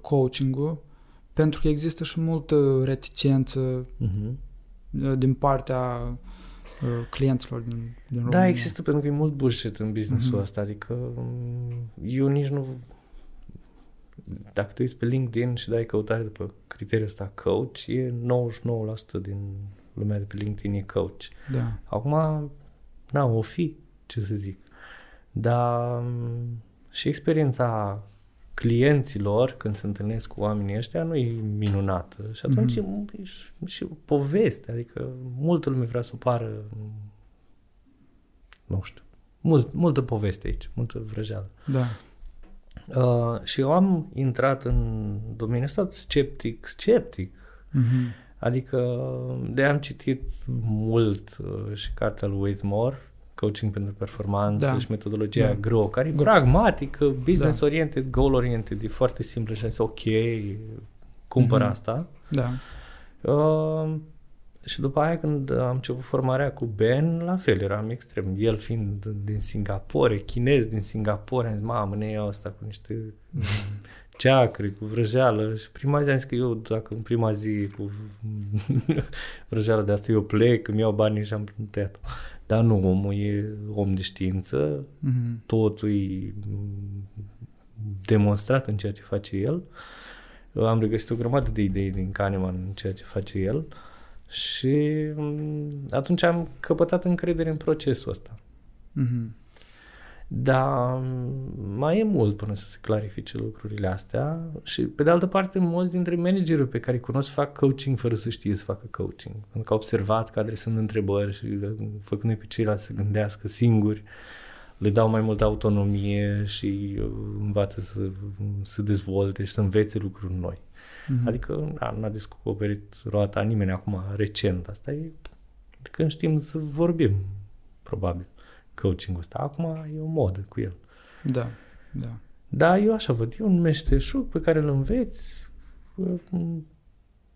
coaching-ul, pentru că există și multă reticență din partea clienților din România. Da, există, pentru că e mult bullshit în business-ul ăsta, adică eu nici nu... Dacă te uiți pe LinkedIn și dai căutare după criteriul ăsta coach, e 99% din lumea de pe LinkedIn e coach. Da. Acum, o fi, ce să zic. Dar și experiența clienților când se întâlnesc cu oamenii ăștia nu e minunată și atunci e și o poveste, adică multă lume vrea să pară, nu știu, multă poveste aici, multă vrăjeală. Da. Și eu am intrat în domeniul ăsta sceptic, Adică de-aia am citit mult și cartea lui Whitmore, Coaching pentru Performanță, da, și metodologia Grow, care e pragmatică, business-oriented, goal-oriented, e foarte simplă și am zis, ok, cumpăr asta. Da. Și după aia când am început formarea cu Ben, la fel eram extrem. El fiind din Singapore, chinez din Singapore, am zis, mamă, ne iau asta cu niște ceacre, cu vrăjeală. Și prima zi am zis că eu, dacă în prima zi cu vrăjeală de asta eu plec, îmi iau banii și am plântat. Dar nu, omul e om de știință, totul e demonstrat în ceea ce face el. Am regăsit o grămadă de idei din Kahneman în ceea ce face el. Și atunci am căpătat încredere în procesul ăsta. Dar mai e mult până să se clarifice lucrurile astea și, pe de altă parte, mulți dintre managerii pe care îi cunosc fac coaching fără să știe să facă coaching. Pentru că au observat că adresând întrebări și făcându-i pe ceilalți să gândească singuri, le dau mai multă autonomie și învață să dezvolte și să învețe lucruri noi. Adică n-a descoperit roata nimeni acum, recent. Asta e când știm să vorbim, probabil, coaching-ul ăsta. Acum e o modă cu el. Da, da. Dar eu așa văd, e un meșteșug pe care îl înveți,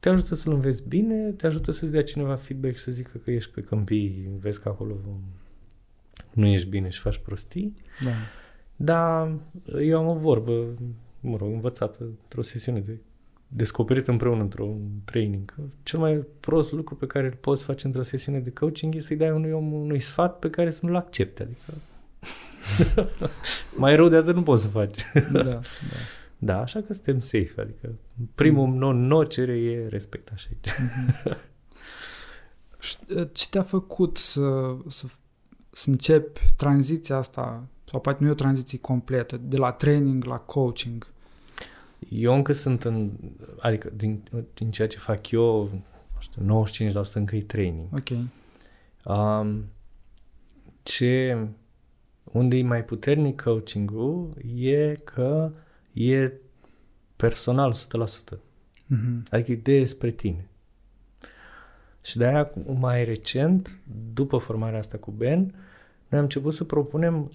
te ajută să-l înveți bine, te ajută să-ți dea cineva feedback, să zică că ești pe câmpii, vezi că acolo nu ești bine și faci prostii. Da. Dar eu am o vorbă, mă rog, învățată într-o sesiune de descoperit împreună într-un training. Cel mai prost lucru pe care îl poți face într-o sesiune de coaching e să-i dai unui om unui sfat pe care să nu-l accepte. Adică mai rău de atât nu poți să faci. Da, da, așa că suntem safe. Adică primul non-nocere e respect așa aici. Ce te-a făcut să începi tranziția asta, sau poate nu e o tranziție completă, de la training la coaching? Eu încă sunt adică din ceea ce fac eu, nu știu, 95% încă e training. Ok. Unde e mai puternic coaching-ul e că e personal 100%. Adică e despre tine. Și de-aia mai recent, după formarea asta cu Ben, noi am început să propunem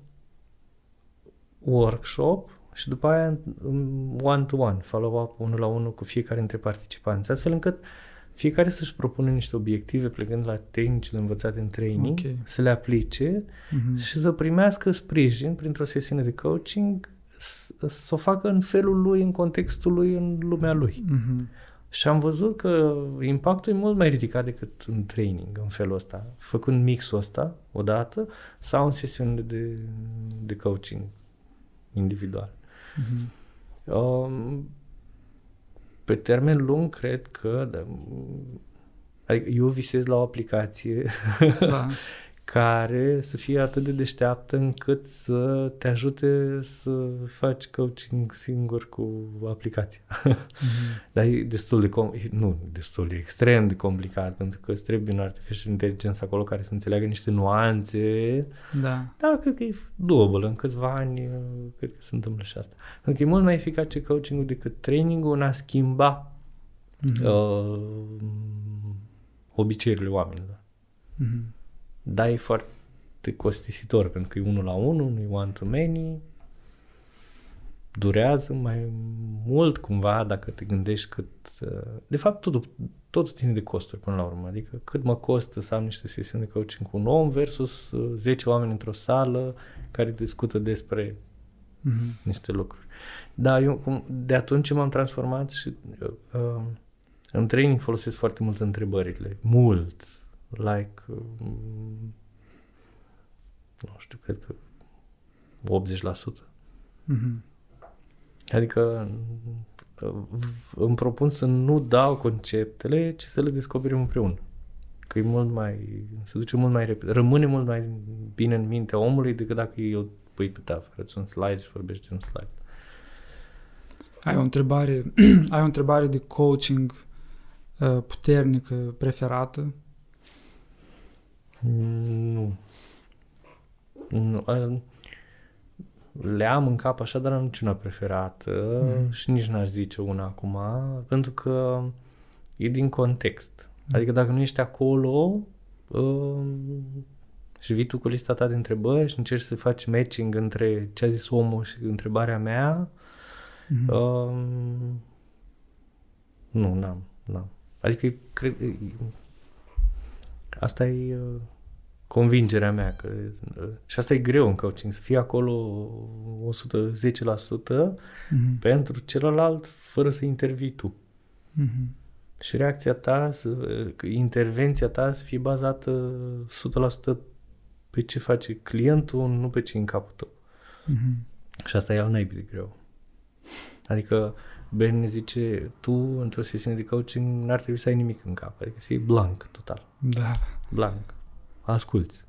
workshop și după aia one-to-one, follow-up, unul la unul cu fiecare dintre participanți, astfel încât fiecare să-și propună niște obiective plecând la tehnicile învățate în training, să le aplice și să primească sprijin printr-o sesiune de coaching, să o facă în felul lui, în contextul lui, în lumea lui. Și am văzut că impactul e mult mai ridicat decât în training, în felul ăsta, făcând mixul ăsta odată sau în sesiune de coaching individual. Pe termen lung cred că adică eu visez la o aplicație care să fie atât de deșteaptă încât să te ajute să faci coaching singur cu aplicația. Dar e extrem de complicat, pentru că îți trebuie un artificial intelligence acolo care să înțeleagă niște nuanțe. Da. Dar cred că e doable. În câțiva ani cred că se întâmplă și asta. Pentru că e mult mai eficace coaching-ul decât training-ul în a schimba obiceiurile oamenilor. Dar e foarte costisitor, pentru că e unul la unul, nu e one to many, durează mai mult cumva dacă te gândești cât... De fapt, totul ține de costuri până la urmă, adică cât mă costă să am niște sesiuni de coaching cu un om versus 10 oameni într-o sală care discută despre niște lucruri. Dar eu de atunci m-am transformat și în training folosesc foarte mult întrebările, mult. Like, nu știu, cred că 80%. Adică îmi propun să nu dau conceptele, ci să le descoperim împreună. Că e mult mai, se duce mult mai repede, rămâne mult mai bine în mintea omului decât dacă eu pui pe tavă, arăți un slide și vorbești de un slide. Ai o întrebare de coaching puternică, preferată? Nu. Le am în cap așa, dar n-am niciuna preferată și nici n-aș zice una acum, pentru că E din context. Adică dacă nu ești acolo și vii tu cu lista ta de întrebări și încerci să faci matching între ce a zis omul și întrebarea mea, nu, n-am. Adică cred, asta e convingerea mea. Că, și asta e greu în coaching, să fii acolo 110% pentru celălalt fără să intervii tu. Și reacția ta, intervenția ta să fie bazată 100% pe ce face clientul, nu pe ce e în capul tău. Și asta e al naibii de greu. Adică Ben zice, tu într-o sesiune de coaching n-ar trebui să ai nimic în cap, adică să fii blank total. Da. Blank. Asculți.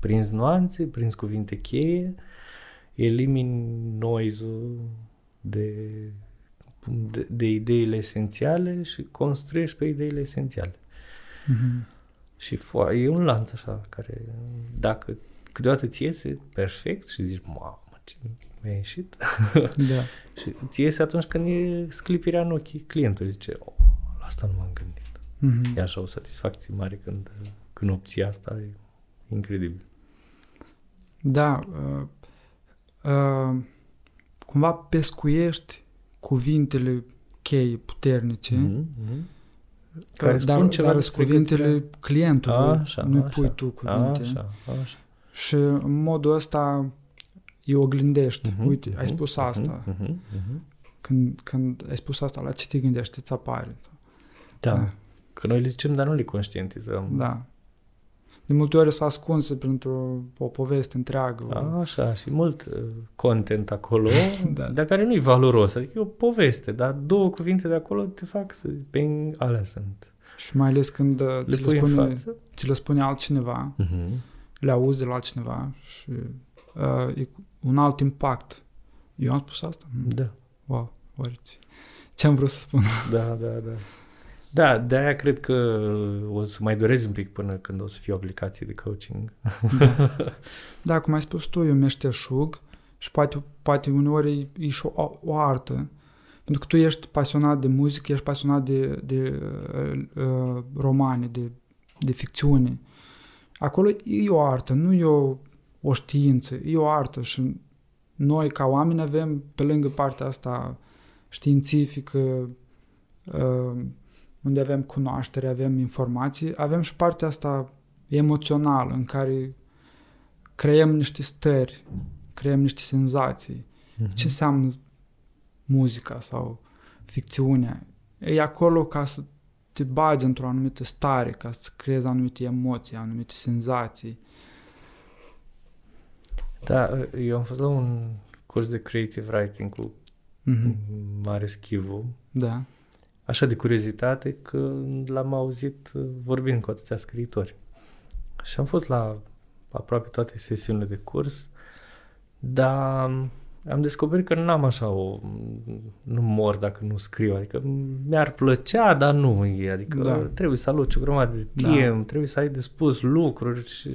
Prinzi nuanțe, prinzi cuvinte cheie, elimini noise-ul de ideile esențiale și construiești pe ideile esențiale. Și e un lanț așa care, dacă câteodată ți iese perfect și zici, mamă, ce mi-a ieșit? Da. Și ți iese atunci când e sclipirea în ochii clientului. Zice, la asta nu m-am gândit. E așa o satisfacție mare când obții asta, e incredibil. Da. Cumva pescuiești cuvintele cheie puternice, care dar cuvintele clientului, nu-i pui tu cuvinte. Așa. Și în modul ăsta îi oglindești. Uite, ai spus asta. Când ai spus asta, la ce te gândești? Îți apare. Da. Că noi le zicem, dar nu le conștientizăm. Da. De multe ori s-a ascuns printr-o poveste întreagă. Așa, și mult content acolo, dar care nu-i valoros. Adică e o poveste, dar două cuvinte de acolo te fac să ping, alea sunt. Și mai ales când ți le spune altcineva, le auzi de la altcineva și e un alt impact. Eu am spus asta? Da. Wow, orice. Ce am vrut să spun? Da. Da, de-aia cred că o să mai doresc un pic până când o să fie o aplicație de coaching. Da, cum ai spus tu, e un meșteșug și poate uneori e și o artă. Pentru că tu ești pasionat de muzică, ești pasionat de romane, de ficțiune. Acolo e o artă, nu e o știință, e o artă. Și noi, ca oameni, avem pe lângă partea asta științifică, unde avem cunoaștere, avem informații, avem și partea asta emoțională în care creăm niște stări, creăm niște senzații. Ce înseamnă muzica sau ficțiunea? E acolo ca să te bagi într-o anumită stare, ca să creezi anumite emoții, anumite senzații. Da, eu am fost la un curs de creative writing cu Marius Chivu. Da. Așa de curiozitate că l-am auzit vorbind cu atâția scriitori. Și am fost la aproape toate sesiunile de curs, dar am descoperit că n-am așa nu mor dacă nu scriu, adică mi-ar plăcea, dar nu e, adică trebuie să aloci o grămadă de timp, trebuie să ai de spus lucruri și,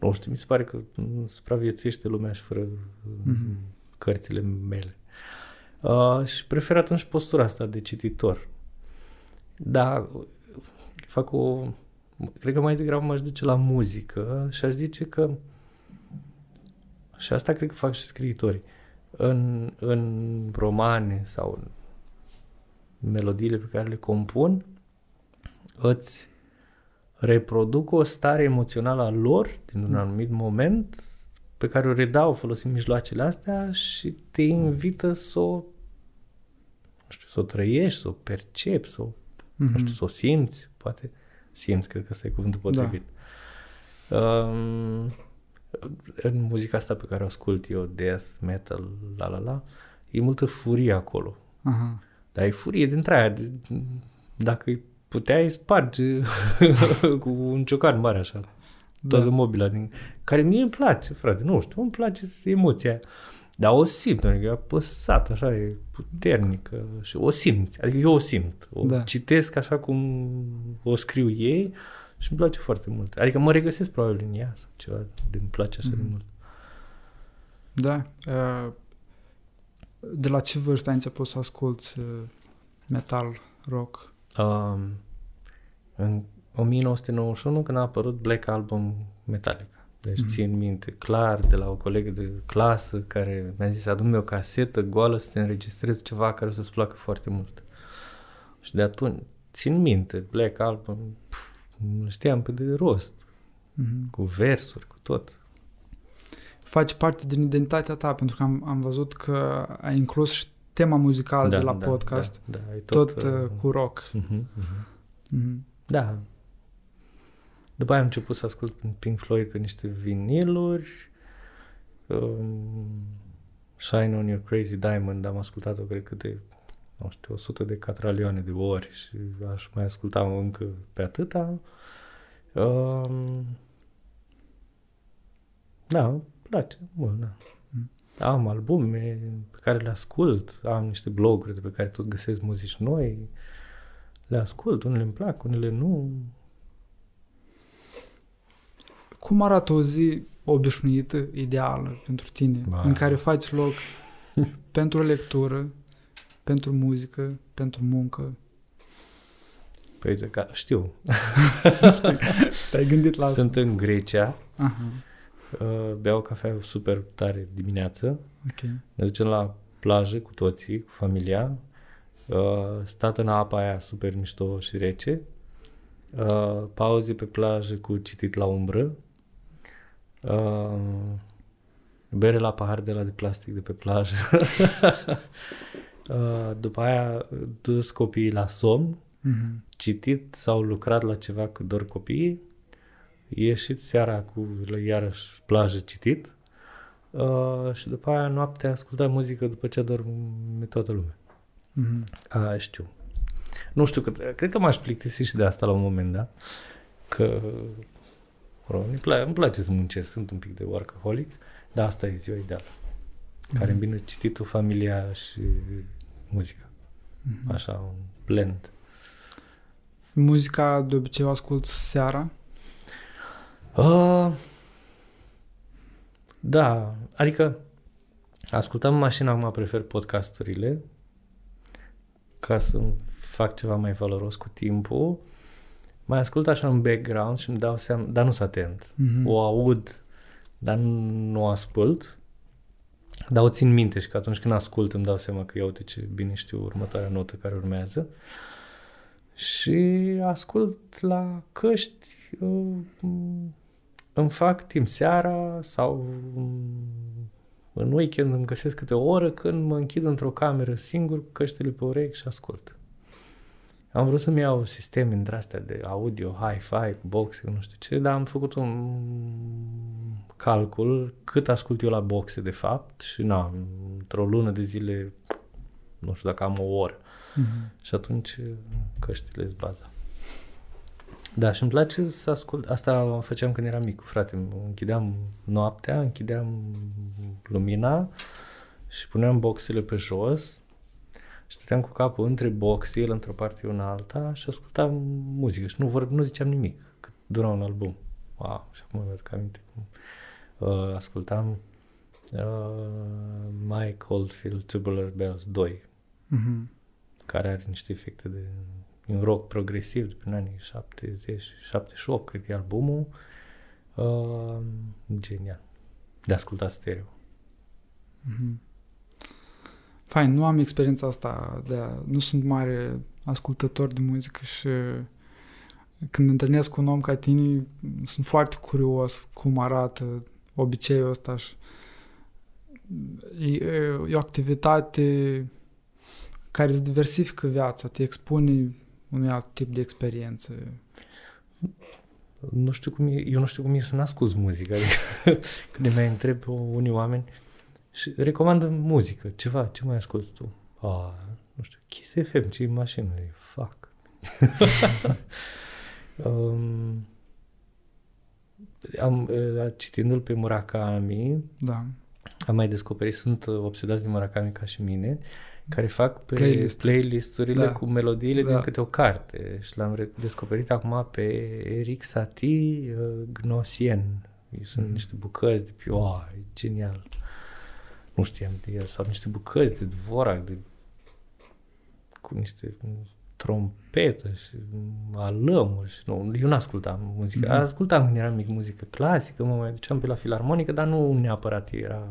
nu știu, mi se pare că supraviețuiește lumea și fără cărțile mele. Și prefer atunci postura asta de cititor. Da, cred că mai degrabă m-aș duce la muzică și aș zice că, și asta cred că fac și scriitorii, în romane sau în melodiile pe care le compun, îți reproduc o stare emoțională a lor din un anumit moment, pe care o redau folosind mijloacele astea și te invită să o, nu știu, să o trăiești, să o percepi, să o, nu știu, să o simți, poate simți, cred că ăsta e cuvântul potrivit. Da. În muzica asta pe care o ascult eu, death, metal, e multă furie acolo. Dar e furie dintre aia, dacă îi puteai sparge cu un ciocan mare așa. Toată mobila, care mie îmi place, frate, nu știu, îmi place emoția aia. Dar o simt, adică e apăsat, așa, e puternică și o simți, adică eu o simt, citesc așa cum o scriu ei și îmi place foarte mult. Adică mă regăsesc probabil în ea sau ceva de îmi place așa de mult. Da. De la ce vârstă ai început să asculți metal, rock? În 1991, când a apărut Black Album Metallica. Deci țin minte clar de la o colegă de clasă care mi-a zis adu-mi o casetă goală să te înregistrezi ceva care o să-ți placă foarte mult. Și de atunci, țin minte, Black Album, nu știam pe de rost, cu versuri, cu tot. Faci parte din identitatea ta, pentru că am văzut că ai inclus și tema muzicală de la podcast, tot cu rock. Da. După aia am început să ascult Pink Floyd pe niște viniluri. Shine on Your Crazy Diamond am ascultat-o, cred că de, nu știu, 100 de catralioane de ori și aș mai ascultam încă pe atâta. Da, îmi place. Am albume pe care le ascult, am niște bloguri pe care tot găsesc muzici noi. Le ascult, unele îmi plac, unele nu. Cum arată o zi obișnuită, ideală pentru tine, în care faci loc pentru lectură, pentru muzică, pentru muncă? Păi, de ca... știu. Te-ai gândit la asta? Sunt în Grecia. Beau cafea super tare dimineață. Ne ducem la plajă cu toții, cu familia. Stat în apa aia super mișto și rece. Pauze pe plajă cu citit la umbră. Bere la pahar de plastic de pe plajă. După aia dus copiii la somn, citit sau lucrat la ceva cât dor copiii, ieșit seara cu iarăși plajă citit și după aia noaptea ascultat muzică după ce dorme toată lumea. Știu. Nu știu, că, cred că m-aș plictisi și de asta la un moment, da? Că îmi place să muncesc, sunt un pic de workaholic, dar asta e ziua ideală, care îmbină cititul, familia și muzica. Așa, un blend. Muzica de obicei o asculti seara? Da, adică ascultam în mașină, acum prefer podcasturile, ca să fac ceva mai valoros cu timpul. Mai ascult așa în background și îmi dau seama, dar nu sunt atent. O aud, dar nu o ascult, dar o țin minte și că atunci când ascult îmi dau seama că ia uite ce bine știu următoarea notă care urmează. Și ascult la căști, îmi fac timp seara sau în weekend îmi găsesc câte o oră când mă închid într-o cameră singur cu căștile pe urechi și ascult. Am vrut să-mi iau sisteme dintre-astea de audio, hi-fi, cu boxe, nu știu ce, dar am făcut un calcul cât ascult eu la boxe de fapt și na, într-o lună de zile nu știu dacă am o oră. Și atunci căștile îți baza. Da, și îmi place să ascult. Asta făceam când eram mic cu frate. Închideam noaptea, închideam lumina și puneam boxele pe jos și stăteam cu capul între boxe, el într-o parte, eu în alta și ascultam muzică și nu ziceam nimic, cât dura un album. Wow, și acum mi-aduc aminte cum ascultam Mike Oldfield Tubular Bells 2, care are niște efecte de... un rock progresiv de prin anii 70, 78, cred că e albumul. Genial. De ascultat stereo. Fain, nu am experiența asta. Nu sunt mare ascultător de muzică și când întâlnesc cu un om ca tine, sunt foarte curios cum arată obiceiul ăsta. Și e o activitate care îți diversifică viața, te expune unui alt tip de experiență. Nu știu cum e, eu nu știu cum e să n-ascult muzică. Adică, când mai întreb unii oameni și recomandă muzică, ceva, ce mai asculti tu? Nu știu, Kiss FM, ce-i mașină? Fuck. Citindu-l pe Murakami, am mai descoperit, sunt obsedați de Murakami ca și mine, care fac pe playlist-urile cu melodiile din câte o carte. Și l-am descoperit acum pe Eric Satie Gnosien. Sunt niște bucăți de e genial. Nu știam de el. Sau niște bucăți de Dvorak, cu niște trompetă și alămuri și nu, eu n-ascultam muzică. Ascultam când eram mic muzică clasică, mă mai duceam pe la filarmonică, dar nu neapărat era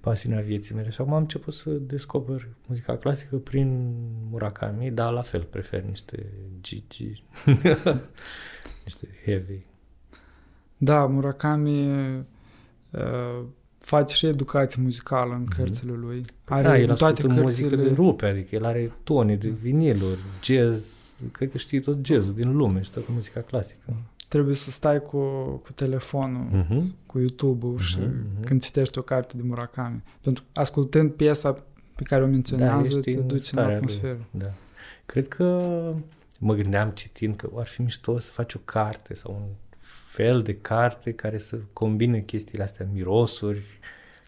pasiunea vieții mele. Și acum am început să descoper muzica clasică prin Murakami, dar la fel prefer niște Gigi, niște heavy. Da, Murakami face și educație muzicală în cărțile lui. Are el ascultă muzică de rupe, adică el are tone de viniluri, jazz, cred că știi tot jazzul din lume și toată muzica clasică. Trebuie să stai cu telefonul, cu YouTube-ul și când citești o carte de Murakami. Pentru că ascultând piesa pe care o menționează, te duci în atmosferă. Da. Cred că mă gândeam citind că ar fi mișto să faci o carte sau un fel de carte care să combine chestiile astea, mirosuri,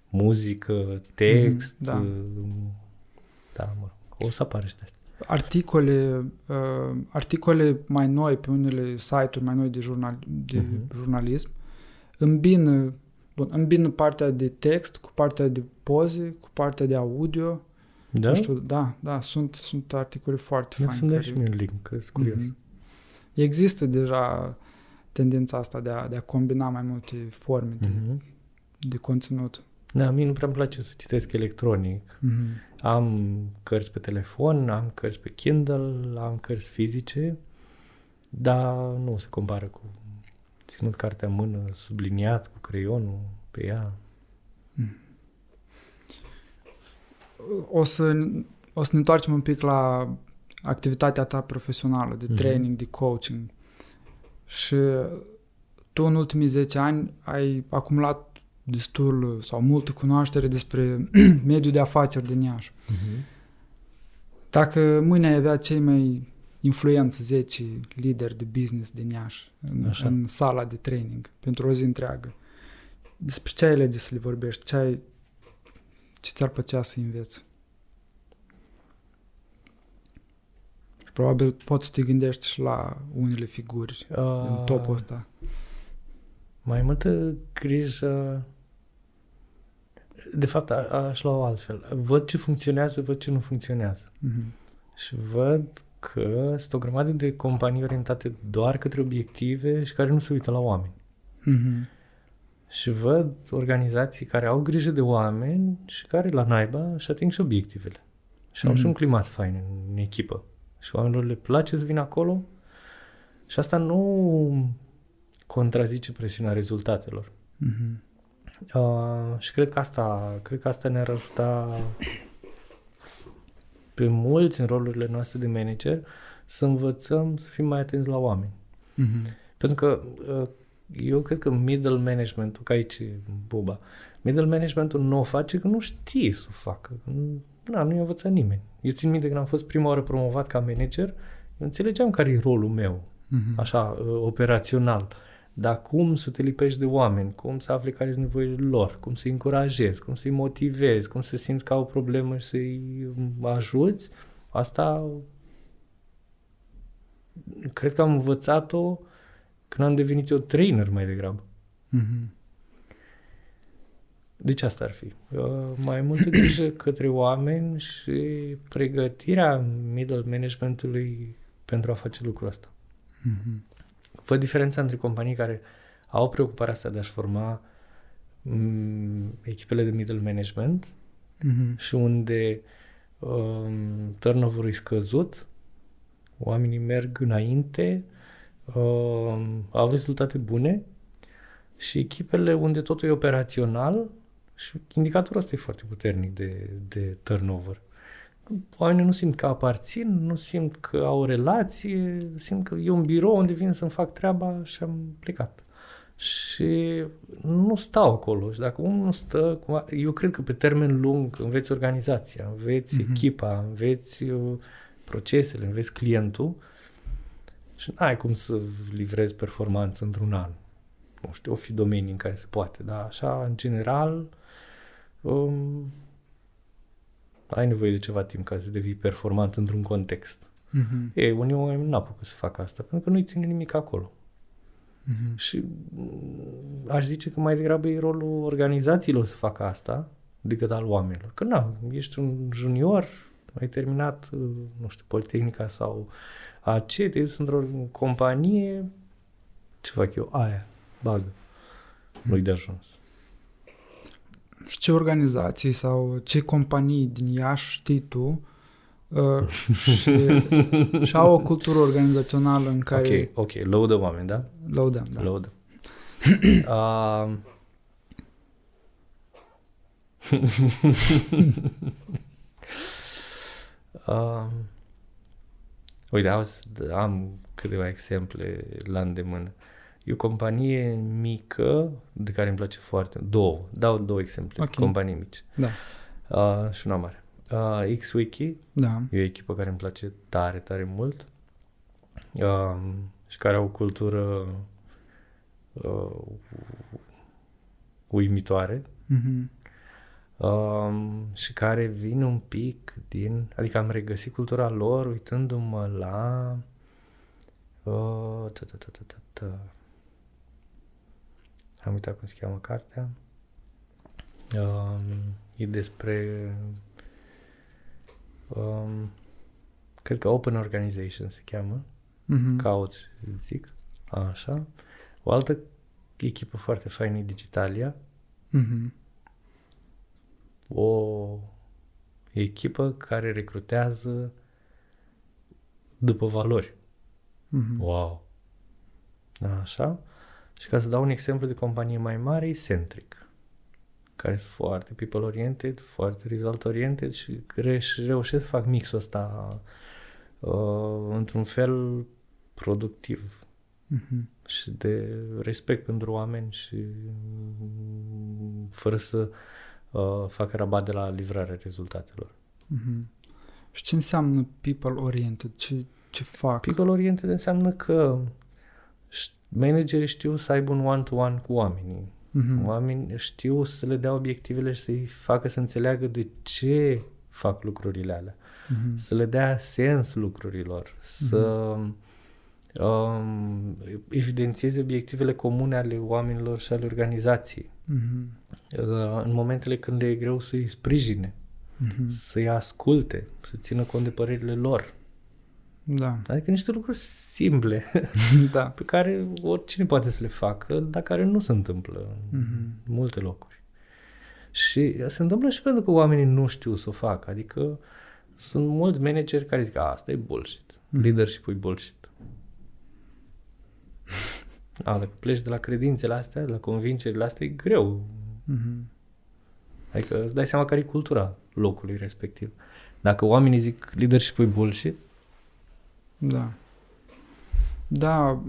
muzică, text. Da, mă, o să apară și de astea. Articole mai noi pe unele site-uri mai noi de jurnalism îmbină partea de text cu partea de poze, cu partea de audio. Da? Nu știu, da, sunt articole foarte faine. Să-mi dai și mie un link, că sunt curios. Există deja tendința asta de a combina mai multe forme de conținut. Da, mie nu prea-mi place să citesc electronic. Am cărți pe telefon, am cărți pe Kindle, am cărți fizice, dar nu se compară cu ținut cartea în mână, subliniat cu creionul pe ea. O să ne întoarcem un pic la activitatea ta profesională, de training, de coaching. Și tu în ultimii 10 ani ai acumulat destul sau multă cunoaștere despre mediul de afaceri din Iași. Dacă mâine ai avea cei mai influenți 10 lideri de business din Iași în sala de training pentru o zi întreagă, despre ce ai alege să le vorbești? Ce ți-ar plăcea să înveți? Probabil poți să te gândești și la unele figuri în topul ăsta. Mai multă grijă. De fapt, aș lua altfel. Văd ce funcționează, văd ce nu funcționează. Și văd că sunt o grămadă de companii orientate doar către obiective și care nu se uită la oameni. Și văd organizații care au grijă de oameni și care la naiba și ating și obiectivele. Și au și un climat fain în echipă. Și oamenilor le place să vină acolo și asta nu contrazice presiunea rezultatelor. Și cred că asta ne-ar ajuta pe mulți în rolurile noastre de manager să învățăm să fim mai atenți la oameni. Pentru că eu cred că middle managementul, că aici e buba, middle managementul nu o face că nu știe să o facă. Nu i-a învățat nimeni. Eu țin minte când am fost prima oară promovat ca manager, înțelegeam care e rolul meu, așa, operațional. Dar cum să te lipești de oameni, cum să afli care sunt nevoile lor, cum să-i încurajezi, cum să-i motivezi, cum să simți că au o problemă și să-i ajuți, asta cred că am învățat-o când am devenit eu trainer mai degrabă. Deci asta ar fi. Mai multă grijă către oameni și pregătirea middle managementului pentru a face lucrul ăsta. Văd diferența între companii care au preocuparea asta de a-și forma echipele de middle management și unde turnover-ul e scăzut, oamenii merg înainte, au rezultate bune și echipele unde totul e operațional. Și indicatorul ăsta e foarte puternic de turnover. Oamenii nu simt că aparțin, nu simt că au o relație, simt că e un birou unde vin să-mi fac treaba și am plecat. Și nu stau acolo. Și dacă unul nu stă, cumva, eu cred că pe termen lung înveți organizația, înveți echipa, înveți procesele, înveți clientul și n-ai cum să livrezi performanță într-un an. Nu știu, o fi domenii în care se poate, dar așa, în general, ai nevoie de ceva timp ca să devii performant într-un context. Ei, unii oameni n-apucă să facă asta, pentru că nu-i ține nimic acolo. Și aș zice că mai degrabă e rolul organizațiilor să facă asta decât al oamenilor. Că ești un junior, ai terminat, nu știu, Politehnica sau AC, te-ai dus într-o companie, ce fac eu? Aia, bagă. Nu-i de ajuns. Și ce organizații sau ce companii din Iași știi tu și au o cultură organizațională în care... Ok, lăudăm oameni, da? Lăudăm, da. Lăudăm. Uite, am câteva exemple la îndemână. E o companie mică de care îmi place foarte... Dau două exemple. Okay. Companii mici. Da. Și una mare. X-Wiki. Da. E o echipă care îmi place tare, tare mult. Și care au o cultură uimitoare. Mhm. Și care vin un pic din... Adică am regăsit cultura lor uitându-mă la... Am uitat cum se cheamă cartea. E despre... Cred că Open Organization se cheamă. Mm-hmm. Caut și zic. Așa. O altă echipă foarte faină e Digitalia. Mhm. O echipă care recrutează după valori. Mm-hmm. Wow! Așa. Și ca să dau un exemplu de companie mai mare, e Centric, care sunt foarte people-oriented, foarte result-oriented și reușesc să fac mixul ăsta într-un fel productiv. Mm-hmm. Și de respect pentru oameni și fără să fac rabat de la livrarea rezultatelor. Mm-hmm. Și ce înseamnă people-oriented? Ce fac? People-oriented înseamnă că managerii știu să aibă un one-to-one cu oamenii. Mm-hmm. Oamenii știu să le dea obiectivele și să-i facă să înțeleagă de ce fac lucrurile alea. Mm-hmm. Să le dea sens lucrurilor. Să mm-hmm. Evidențieze obiectivele comune ale oamenilor și ale organizației. Mm-hmm. În momentele când le e greu să-i sprijine, mm-hmm. să-i asculte, să țină cont de părerile lor. Da. Adică niște lucruri simple, da. Pe care oricine poate să le facă, dar care nu se întâmplă în multe locuri. Și se întâmplă și pentru că oamenii nu știu să o facă. Adică sunt mulți manageri care zic, asta e bullshit, leadership-ul e bullshit. Dacă pleci de la credințele astea, de la convingerile astea, e greu. Adică îți dai seama care e cultura locului respectiv. Dacă oamenii zic leadership-ul e bullshit, da. Da.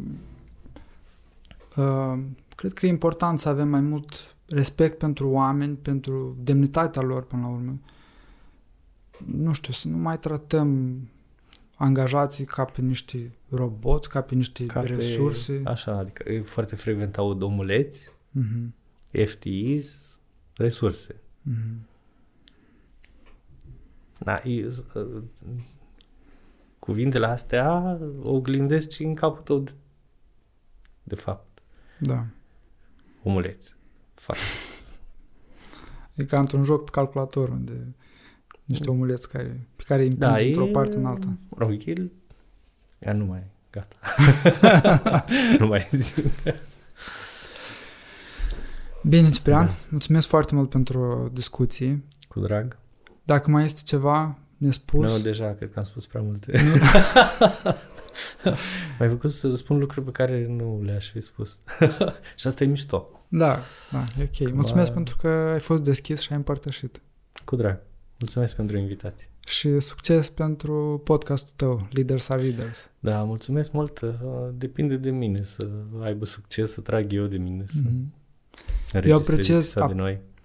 Cred că e important să avem mai mult respect pentru oameni, pentru demnitatea lor până la urmă. Nu știu, să nu mai tratăm angajații ca pe niște roboți, ca pe niște resurse. Așa, adică e foarte frecvent aud omuleți, uh-huh. FTEs, resurse. Uh-huh. Da, cuvintele astea oglindesc și în capul tău de fapt. Da. Omuleț. Fapt. E ca într-un joc pe calculator unde niște omuleți pe care îi împingi într-o parte în alta. Roghil. Ea nu mai e. Gata. Nu mai zic. Bine, Ciprian. Da. Mulțumesc foarte mult pentru discuții. Cu drag. Dacă mai este ceva nespus. Nu, deja, cred că am spus prea multe. M-ai făcut să spun lucruri pe care nu le-aș fi spus. Și asta e mișto. Da, e ok. Că mulțumesc pentru că ai fost deschis și ai împărtășit. Cu drag. Mulțumesc pentru invitație. Și succes pentru podcastul tău, Leaders are Readers. Da, mulțumesc mult. Depinde de mine să aibă succes, să trag eu de mine. Să eu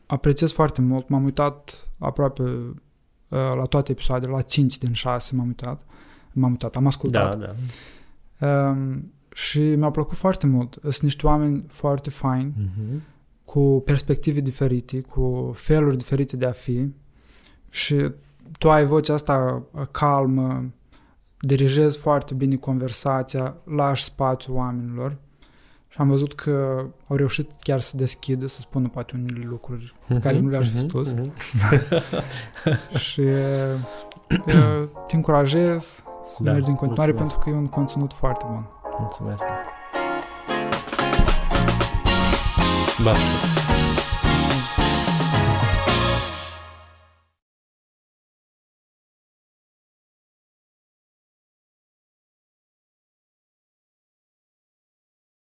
apreciez foarte mult. M-am uitat aproape la toate episoadele, la 5 din 6 m-am uitat, am ascultat. Da. Și mi-a plăcut foarte mult. Sunt niște oameni foarte faini, uh-huh. cu perspective diferite, cu feluri diferite de a fi și tu ai vocea asta calmă, dirijezi foarte bine conversația, lași spațiu oamenilor și am văzut că au reușit chiar să deschidă, să spună poate unele lucruri pe care nu le-aș fi spus. Și Te încurajez să mergi în continuare, mulțumesc, pentru că e un conținut foarte bun. Mulțumesc mult! Basta!